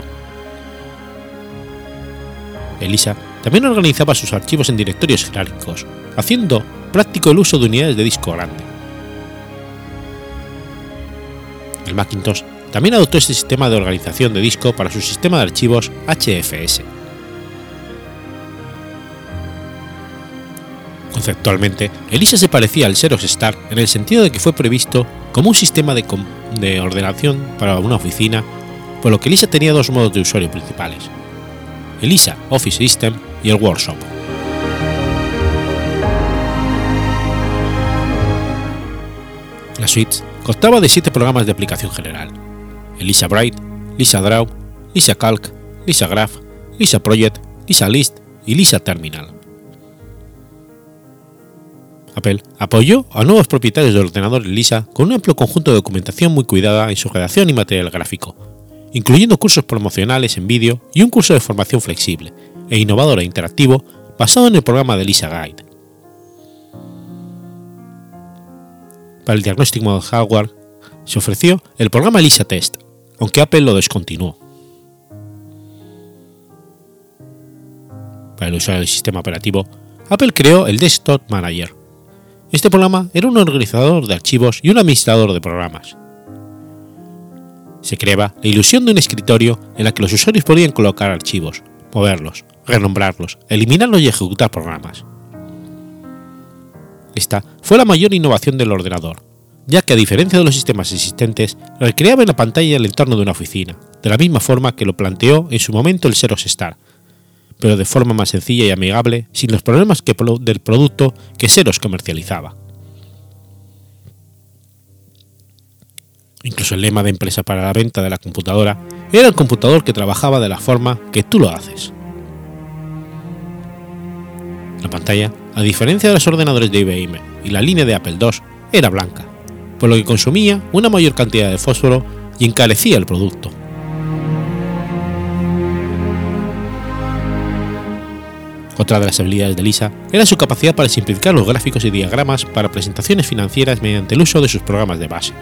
El Lisa también organizaba sus archivos en directorios jerárquicos, haciendo práctico el uso de unidades de disco grande. El Macintosh también adoptó este sistema de organización de disco para su sistema de archivos HFS. Conceptualmente, el Lisa se parecía al Xerox Star en el sentido de que fue previsto como un sistema de ordenación para una oficina, por lo que el Lisa tenía dos modos de usuario principales: el Lisa Office System y el Workshop. La suite constaba de 7 programas de aplicación general: el Lisa Bright, Lisa Draw, Lisa Calc, Lisa Graph, Lisa Project, Lisa List y Lisa Terminal. Apple apoyó a nuevos propietarios de ordenadores Lisa con un amplio conjunto de documentación muy cuidada en su redacción y material gráfico, incluyendo cursos promocionales en vídeo y un curso de formación flexible e innovador e interactivo basado en el programa de Lisa Guide. Para el diagnóstico de hardware se ofreció el programa Lisa Test, aunque Apple lo descontinuó. Para el usuario del sistema operativo, Apple creó el Desktop Manager. Este programa era un organizador de archivos y un administrador de programas. Se creaba la ilusión de un escritorio en la que los usuarios podían colocar archivos, moverlos, renombrarlos, eliminarlos y ejecutar programas. Esta fue la mayor innovación del ordenador, ya que a diferencia de los sistemas existentes, recreaba en la pantalla el entorno de una oficina, de la misma forma que lo planteó en su momento el Xerox Star, pero de forma más sencilla y amigable, sin los problemas del producto que Xerox comercializaba. Incluso el lema de empresa para la venta de la computadora era el computador que trabajaba de la forma que tú lo haces. La pantalla, a diferencia de los ordenadores de IBM y la línea de Apple II, era blanca, por lo que consumía una mayor cantidad de fósforo y encarecía el producto. Otra de las habilidades de Lisa era su capacidad para simplificar los gráficos y diagramas para presentaciones financieras mediante el uso de sus programas de base,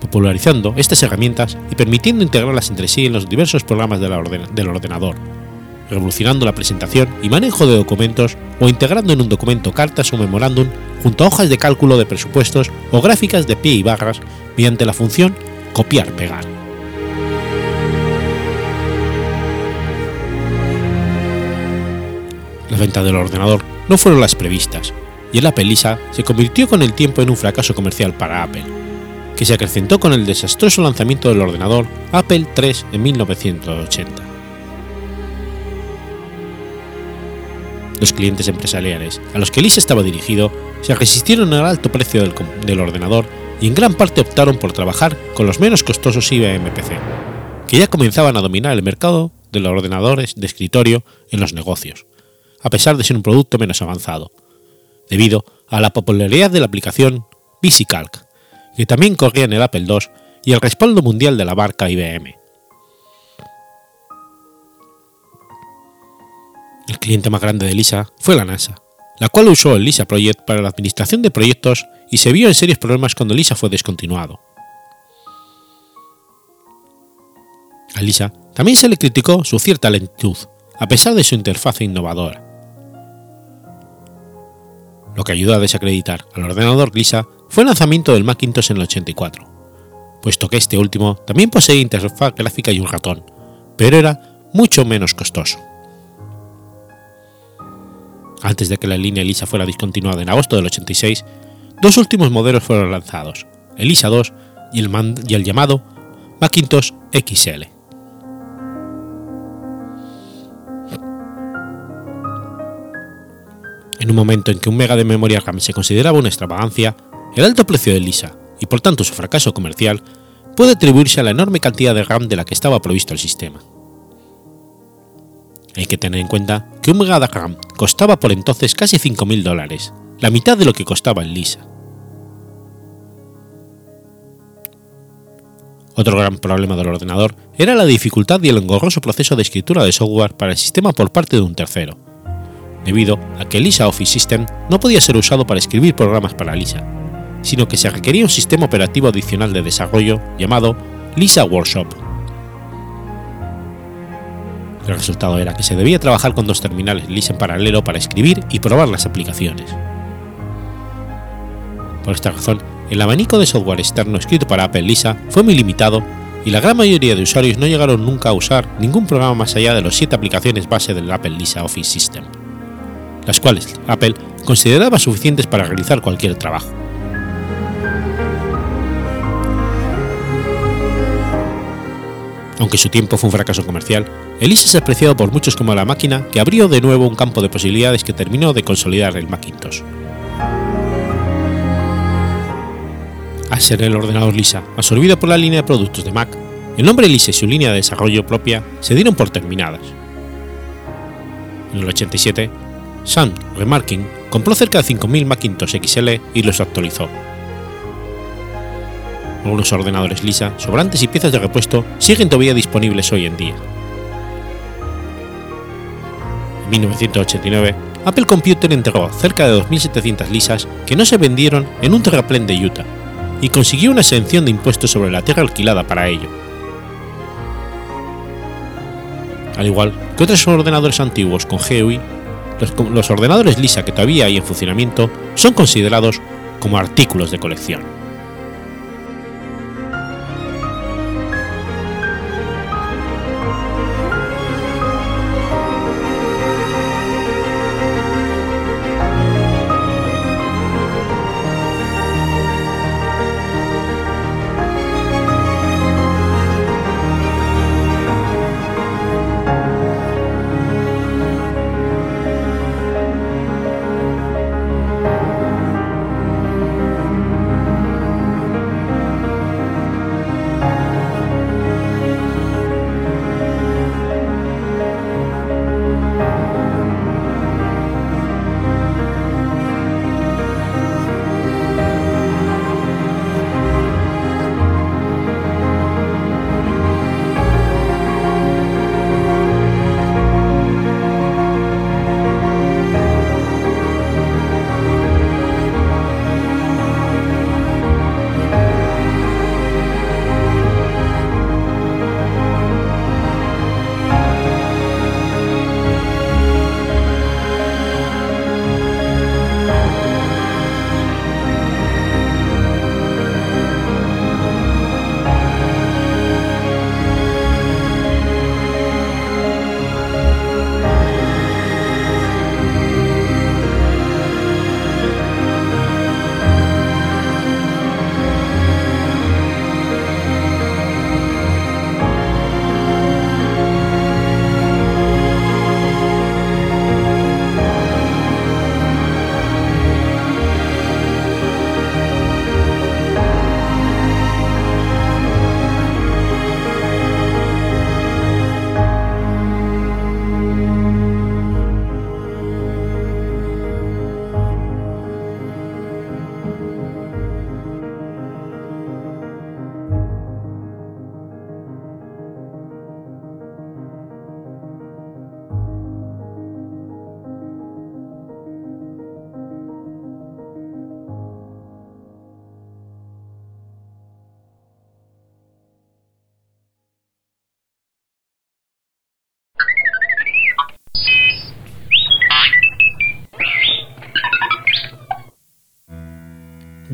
popularizando estas herramientas y permitiendo integrarlas entre sí en los diversos programas del ordenador, revolucionando la presentación y manejo de documentos o integrando en un documento cartas o memorándum junto a hojas de cálculo de presupuestos o gráficas de pie y barras mediante la función copiar-pegar. Las ventas del ordenador no fueron las previstas y el Apple Lisa se convirtió con el tiempo en un fracaso comercial para Apple, que se acrecentó con el desastroso lanzamiento del ordenador Apple III en 1980. Los clientes empresariales a los que Lisa estaba dirigido se resistieron al alto precio del ordenador y en gran parte optaron por trabajar con los menos costosos IBM PC, que ya comenzaban a dominar el mercado de los ordenadores de escritorio en los negocios, a pesar de ser un producto menos avanzado, debido a la popularidad de la aplicación VisiCalc, que también corría en el Apple II, y el respaldo mundial de la marca IBM. El cliente más grande de Lisa fue la NASA, la cual usó el Lisa Project para la administración de proyectos y se vio en serios problemas cuando Lisa fue descontinuado. A Lisa también se le criticó su cierta lentitud, a pesar de su interfaz innovadora, lo que ayudó a desacreditar al ordenador Lisa fue el lanzamiento del Macintosh en el 84, puesto que este último también poseía interfaz gráfica y un ratón, pero era mucho menos costoso. Antes de que la línea Lisa fuera discontinuada en agosto del 86, dos últimos modelos fueron lanzados, el Lisa 2 y el llamado Macintosh XL. En un momento en que un mega de memoria RAM se consideraba una extravagancia, el alto precio de Lisa, y por tanto su fracaso comercial, puede atribuirse a la enorme cantidad de RAM de la que estaba provisto el sistema. Hay que tener en cuenta que un mega de RAM costaba por entonces casi $5.000, la mitad de lo que costaba el Lisa. Otro gran problema del ordenador era la dificultad y el engorroso proceso de escritura de software para el sistema por parte de un tercero, debido a que el Lisa Office System no podía ser usado para escribir programas para Lisa, sino que se requería un sistema operativo adicional de desarrollo llamado Lisa Workshop. El resultado era que se debía trabajar con dos terminales Lisa en paralelo para escribir y probar las aplicaciones. Por esta razón, el abanico de software externo escrito para Apple Lisa fue muy limitado y la gran mayoría de usuarios no llegaron nunca a usar ningún programa más allá de las 7 aplicaciones base del Apple Lisa Office System, las cuales Apple consideraba suficientes para realizar cualquier trabajo. Aunque su tiempo fue un fracaso comercial, el Lisa es apreciado por muchos como la máquina que abrió de nuevo un campo de posibilidades que terminó de consolidar el Macintosh. Al ser el ordenador Lisa absorbido por la línea de productos de Mac, el nombre Lisa y su línea de desarrollo propia se dieron por terminadas. En el 87, Sam Remarking compró cerca de 5.000 Macintosh XL y los actualizó. Algunos ordenadores Lisa, sobrantes y piezas de repuesto siguen todavía disponibles hoy en día. En 1989, Apple Computer entregó cerca de 2.700 Lisas que no se vendieron en un terraplén de Utah y consiguió una exención de impuestos sobre la tierra alquilada para ello. Al igual que otros ordenadores antiguos con GUI, los ordenadores Lisa que todavía hay en funcionamiento son considerados como artículos de colección.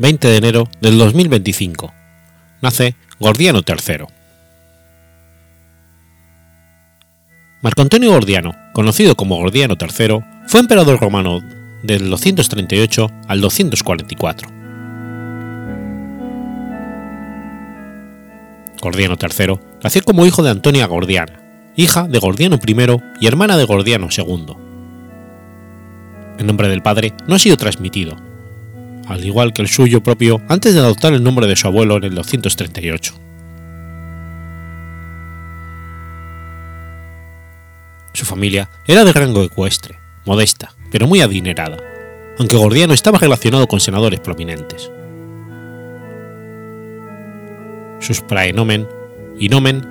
20 de enero del 2025. Nace Gordiano III. Marco Antonio Gordiano, conocido como Gordiano III, fue emperador romano del 238 al 244. Gordiano III nació como hijo de Antonia Gordiana, hija de Gordiano I y hermana de Gordiano II. El nombre del padre no ha sido transmitido, al igual que el suyo propio antes de adoptar el nombre de su abuelo en el 238. Su familia era de rango ecuestre, modesta, pero muy adinerada, aunque Gordiano estaba relacionado con senadores prominentes. Sus praenomen y nomen,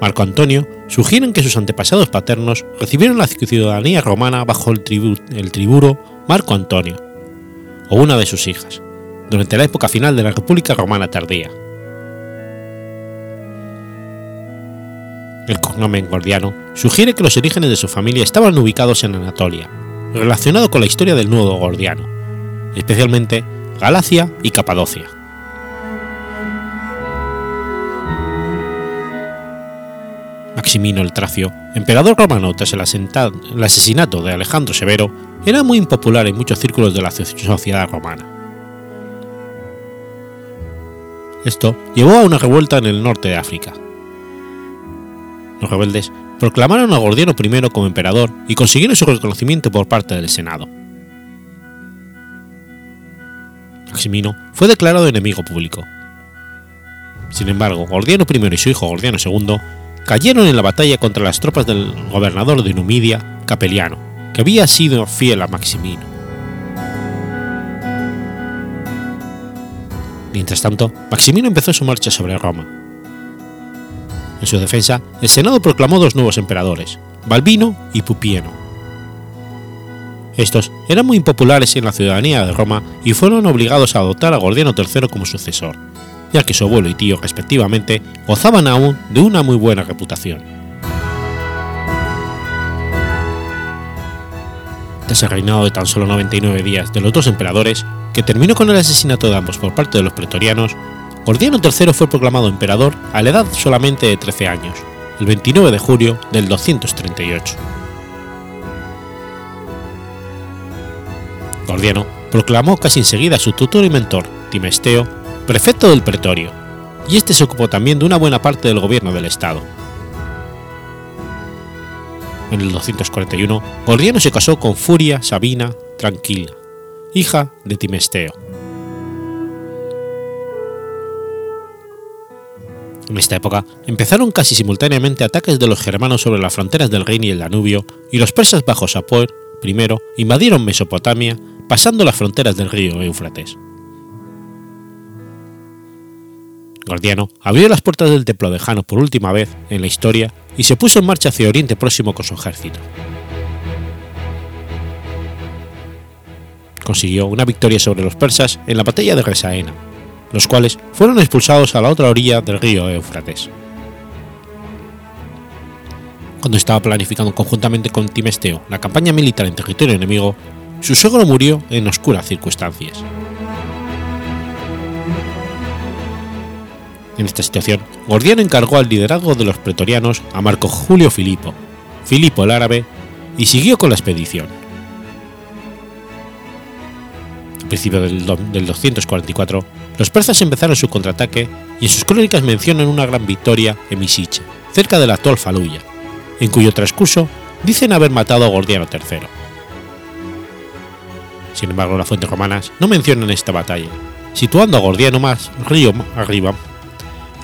Marco Antonio, sugieren que sus antepasados paternos recibieron la ciudadanía romana bajo el triburo Marco Antonio, o una de sus hijas, durante la época final de la República Romana Tardía. El cognomen Gordiano sugiere que los orígenes de su familia estaban ubicados en Anatolia, relacionado con la historia del nudo gordiano, especialmente Galacia y Capadocia. Maximino el Tracio, emperador romano tras el asesinato de Alejandro Severo, era muy impopular en muchos círculos de la sociedad romana. Esto llevó a una revuelta en el norte de África. Los rebeldes proclamaron a Gordiano I como emperador y consiguieron su reconocimiento por parte del Senado. Maximino fue declarado enemigo público. Sin embargo, Gordiano I y su hijo Gordiano II cayeron en la batalla contra las tropas del gobernador de Numidia, Capeliano, que había sido fiel a Maximino. Mientras tanto, Maximino empezó su marcha sobre Roma. En su defensa, el Senado proclamó dos nuevos emperadores, Balbino y Pupieno. Estos eran muy impopulares en la ciudadanía de Roma y fueron obligados a adoptar a Gordiano III como sucesor, ya que su abuelo y tío, respectivamente, gozaban aún de una muy buena reputación. Tras el reinado de tan solo 99 días de los dos emperadores, que terminó con el asesinato de ambos por parte de los pretorianos, Gordiano III fue proclamado emperador a la edad solamente de 13 años, el 29 de julio del 238. Gordiano proclamó casi enseguida a su tutor y mentor, Timesteo, prefecto del pretorio, y este se ocupó también de una buena parte del gobierno del estado. En el 241, Gordiano se casó con Furia Sabina Tranquila, hija de Timesteo. En esta época empezaron casi simultáneamente ataques de los germanos sobre las fronteras del Rin y el Danubio, y los persas bajo Sapor I invadieron Mesopotamia, pasando las fronteras del río Éufrates. Gordiano abrió las puertas del templo de Jano por última vez en la historia y se puso en marcha hacia Oriente Próximo con su ejército. Consiguió una victoria sobre los persas en la batalla de Resaena, los cuales fueron expulsados a la otra orilla del río Éufrates. Cuando estaba planificando conjuntamente con Timesteo la campaña militar en territorio enemigo, su suegro murió en oscuras circunstancias. En esta situación, Gordiano encargó al liderazgo de los pretorianos a Marco Julio Filipo, Filipo el Árabe, y siguió con la expedición. Al principio del 244, los persas empezaron su contraataque y en sus crónicas mencionan una gran victoria en Misiche, cerca de la actual Faluya, en cuyo transcurso dicen haber matado a Gordiano III. Sin embargo, las fuentes romanas no mencionan esta batalla, situando a Gordiano más río arriba,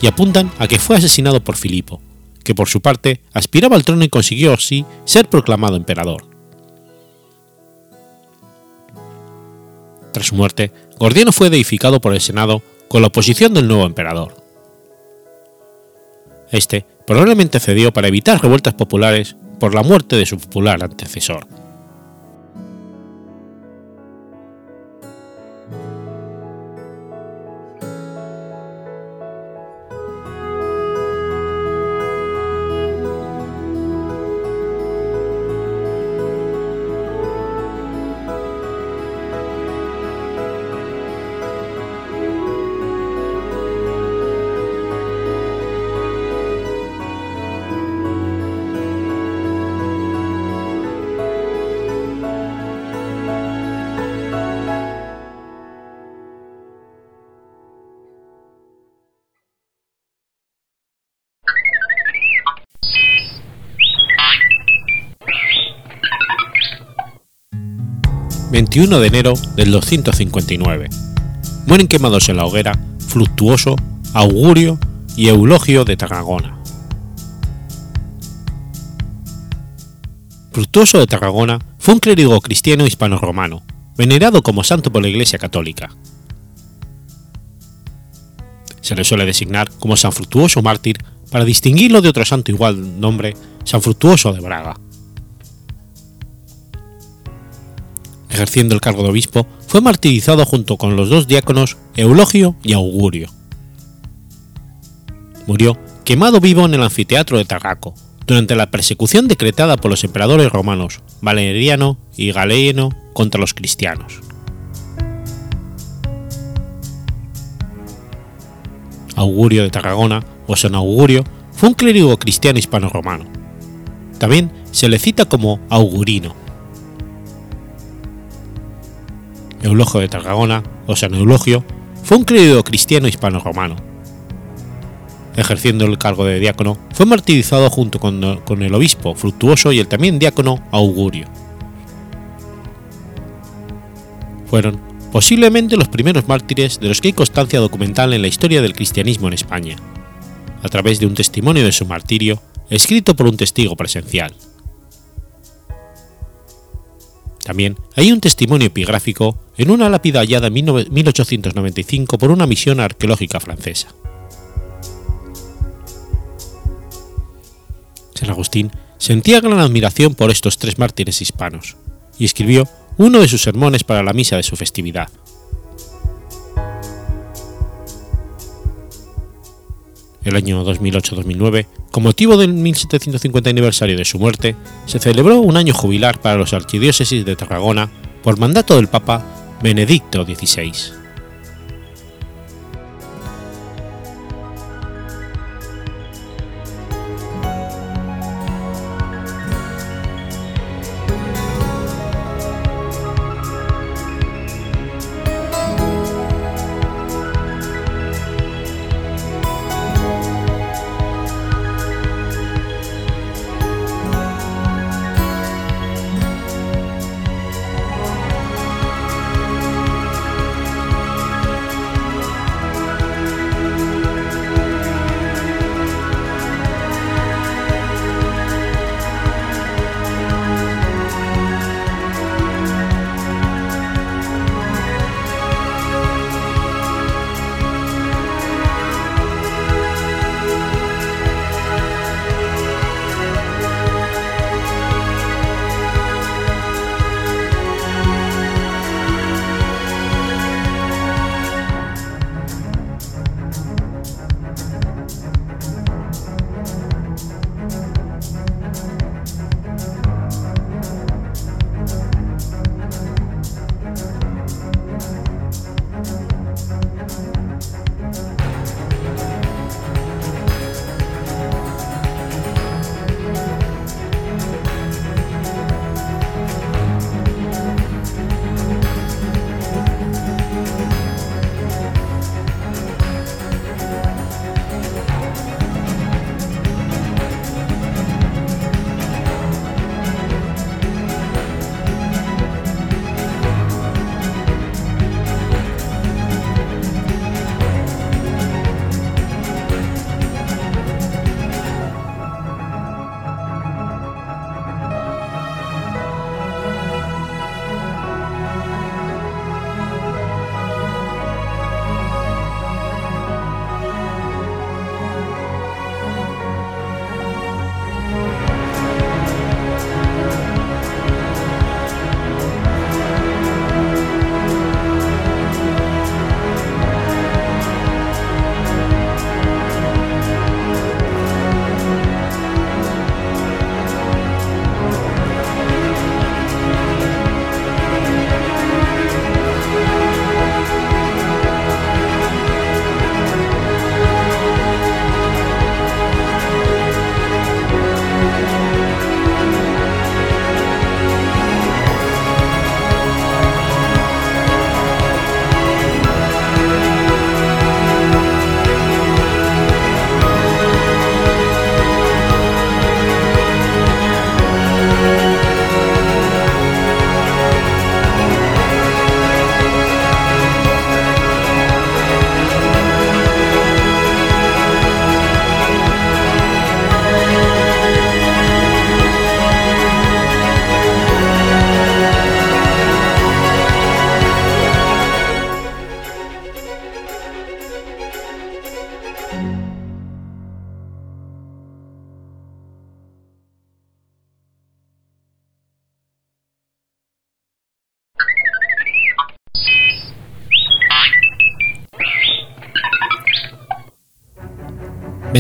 y apuntan a que fue asesinado por Filipo, que por su parte aspiraba al trono y consiguió así ser proclamado emperador. Tras su muerte, Gordiano fue deificado por el Senado con la oposición del nuevo emperador. Este probablemente cedió para evitar revueltas populares por la muerte de su popular antecesor. 21 de enero del 259. Mueren quemados en la hoguera Fructuoso, Augurio y Eulogio de Tarragona. Fructuoso de Tarragona fue un clérigo cristiano hispano-romano, venerado como santo por la Iglesia Católica. Se le suele designar como San Fructuoso Mártir para distinguirlo de otro santo igual nombre, San Fructuoso de Braga. Ejerciendo el cargo de obispo, fue martirizado junto con los dos diáconos Eulogio y Augurio. Murió quemado vivo en el anfiteatro de Tarraco, durante la persecución decretada por los emperadores romanos Valeriano y Galeno contra los cristianos. Augurio de Tarragona, o San Augurio, fue un clérigo cristiano hispano-romano. También se le cita como Augurino. Eulogio de Tarragona, o San Eulogio, fue un clérigo cristiano hispano-romano. Ejerciendo el cargo de diácono, fue martirizado junto con el obispo Fructuoso y el también diácono Augurio. Fueron posiblemente los primeros mártires de los que hay constancia documental en la historia del cristianismo en España, a través de un testimonio de su martirio escrito por un testigo presencial. También hay un testimonio epigráfico en una lápida hallada en 1895 por una misión arqueológica francesa. San Agustín sentía gran admiración por estos tres mártires hispanos y escribió uno de sus sermones para la misa de su festividad. El año 2008-2009, con motivo del 1750 aniversario de su muerte, se celebró un año jubilar para los archidiócesis de Tarragona por mandato del Papa Benedicto XVI.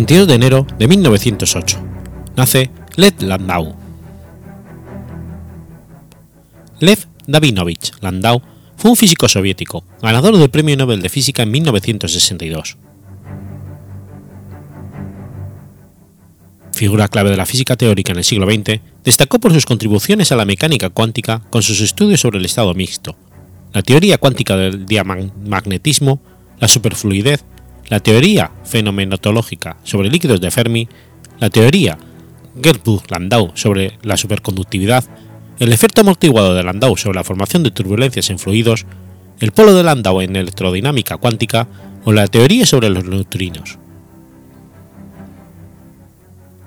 22 de enero de 1908. Nace Lev Landau. Lev Davidovich Landau fue un físico soviético, ganador del Premio Nobel de Física en 1962. Figura clave de la física teórica en el siglo XX, destacó por sus contribuciones a la mecánica cuántica con sus estudios sobre el estado mixto, la teoría cuántica del diamagnetismo, la superfluidez, la teoría fenomenológica sobre líquidos de Fermi, la teoría Gelbug-Landau sobre la superconductividad, el efecto amortiguado de Landau sobre la formación de turbulencias en fluidos, el polo de Landau en electrodinámica cuántica o la teoría sobre los neutrinos.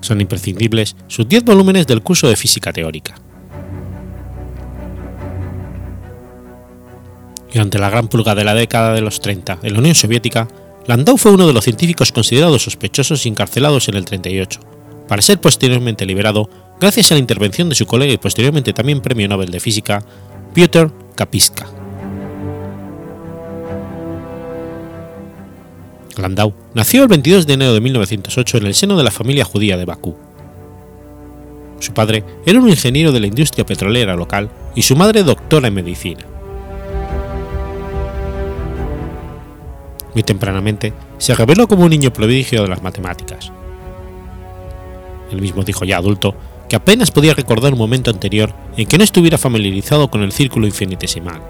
Son imprescindibles sus 10 volúmenes del curso de física teórica. Durante la gran purga de la década de los 30 en la Unión Soviética, Landau fue uno de los científicos considerados sospechosos y encarcelados en el 38, para ser posteriormente liberado gracias a la intervención de su colega y posteriormente también Premio Nobel de Física, Piotr Kapitsa. Landau nació el 22 de enero de 1908 en el seno de la familia judía de Bakú. Su padre era un ingeniero de la industria petrolera local y su madre doctora en medicina. Muy tempranamente, se reveló como un niño prodigio de las matemáticas. Él mismo dijo ya adulto que apenas podía recordar un momento anterior en que no estuviera familiarizado con el círculo infinitesimal.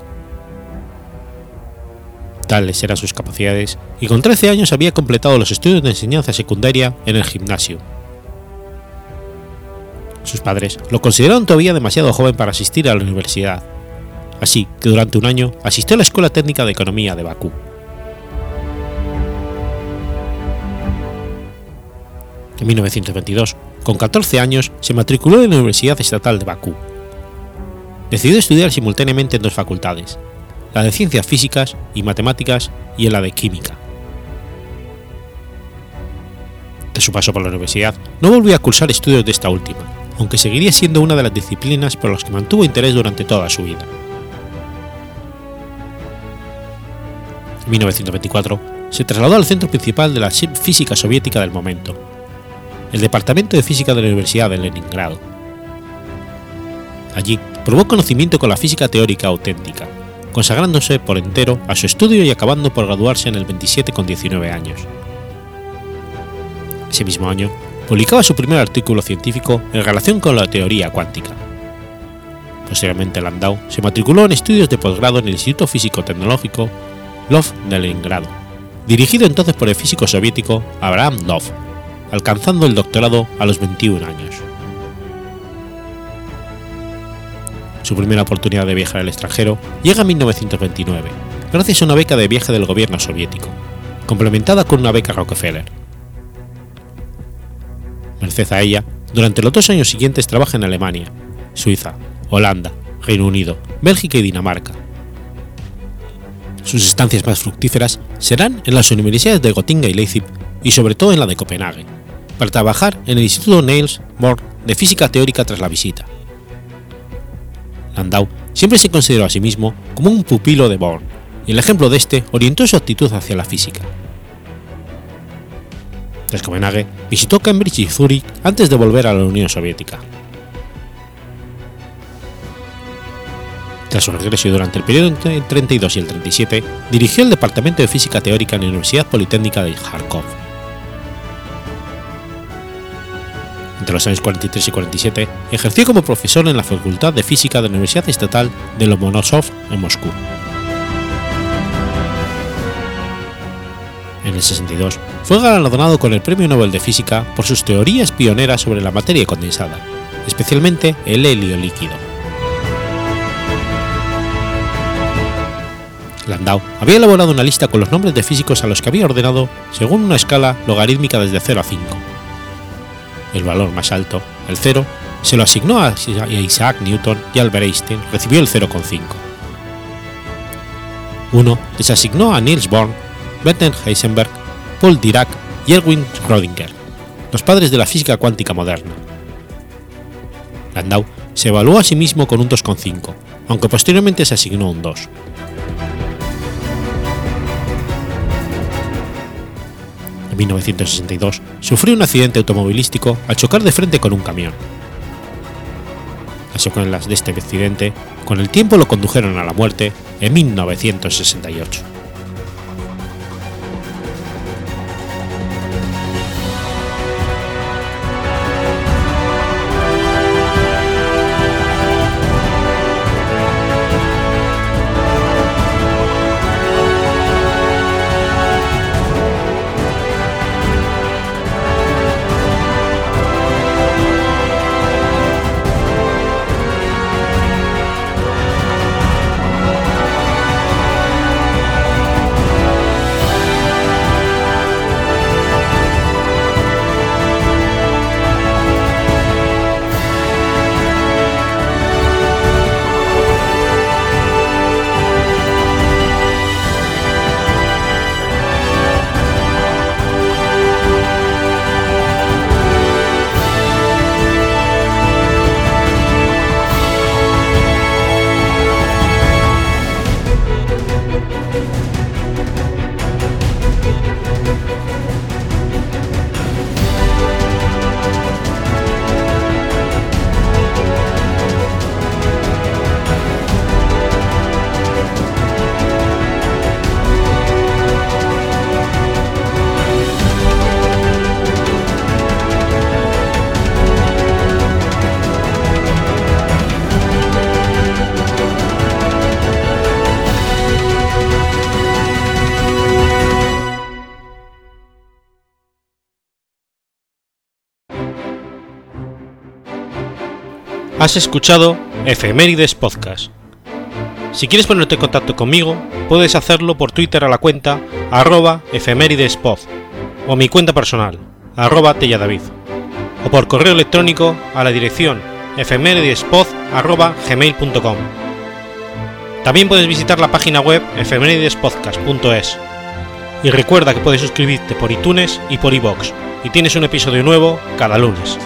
Tales eran sus capacidades y con 13 años había completado los estudios de enseñanza secundaria en el gimnasio. Sus padres lo consideraron todavía demasiado joven para asistir a la universidad, así que durante un año asistió a la Escuela Técnica de Economía de Bakú. En 1922, con 14 años, se matriculó en la Universidad Estatal de Bakú. Decidió estudiar simultáneamente en dos facultades, la de Ciencias Físicas y Matemáticas y en la de Química. De su paso por la universidad, no volvió a cursar estudios de esta última, aunque seguiría siendo una de las disciplinas por las que mantuvo interés durante toda su vida. En 1924, se trasladó al centro principal de la física soviética del momento, el Departamento de Física de la Universidad de Leningrado. Allí probó conocimiento con la física teórica auténtica, consagrándose por entero a su estudio y acabando por graduarse en el 27 con 19 años. Ese mismo año, publicaba su primer artículo científico en relación con la teoría cuántica. Posteriormente, Landau se matriculó en estudios de posgrado en el Instituto Físico-Tecnológico Lov de Leningrado, dirigido entonces por el físico soviético Abraham Lov, alcanzando el doctorado a los 21 años. Su primera oportunidad de viajar al extranjero llega en 1929, gracias a una beca de viaje del gobierno soviético, complementada con una beca Rockefeller. Merced a ella, durante los 2 años siguientes trabaja en Alemania, Suiza, Holanda, Reino Unido, Bélgica y Dinamarca. Sus estancias más fructíferas serán en las universidades de Gotinga y Leipzig, y sobre todo en la de Copenhague, para trabajar en el Instituto Niels Bohr de Física Teórica tras la visita. Landau siempre se consideró a sí mismo como un pupilo de Bohr, y el ejemplo de este orientó su actitud hacia la física. Tras Copenhague, visitó Cambridge y Zúrich antes de volver a la Unión Soviética. Tras su regreso y durante el periodo entre el 32 y el 37, dirigió el Departamento de Física Teórica en la Universidad Politécnica de Kharkov. Entre los años 43 y 47, ejerció como profesor en la Facultad de Física de la Universidad Estatal de Lomonosov en Moscú. En el 62, fue galardonado con el Premio Nobel de Física por sus teorías pioneras sobre la materia condensada, especialmente el helio líquido. Landau había elaborado una lista con los nombres de físicos a los que había ordenado según una escala logarítmica desde 0 a 5. El valor más alto, el 0, se lo asignó a Isaac Newton y Albert Einstein recibió el 0,5. 1 les asignó a Niels Bohr, Werner Heisenberg, Paul Dirac y Erwin Schrödinger, los padres de la física cuántica moderna. Landau se evaluó a sí mismo con un 2,5, aunque posteriormente se asignó un 2. En 1962 sufrió un accidente automovilístico al chocar de frente con un camión. Las secuelas de este accidente con el tiempo lo condujeron a la muerte en 1968. Has escuchado Efemérides Podcast. Si quieres ponerte en contacto conmigo, puedes hacerlo por Twitter a la cuenta @efemeridespod o mi cuenta personal @telladavid o por correo electrónico a la dirección efemeridespodd@gmail.com. También puedes visitar la página web efemeridespodcast.es y recuerda que puedes suscribirte por iTunes y por iVoox, y tienes un episodio nuevo cada lunes.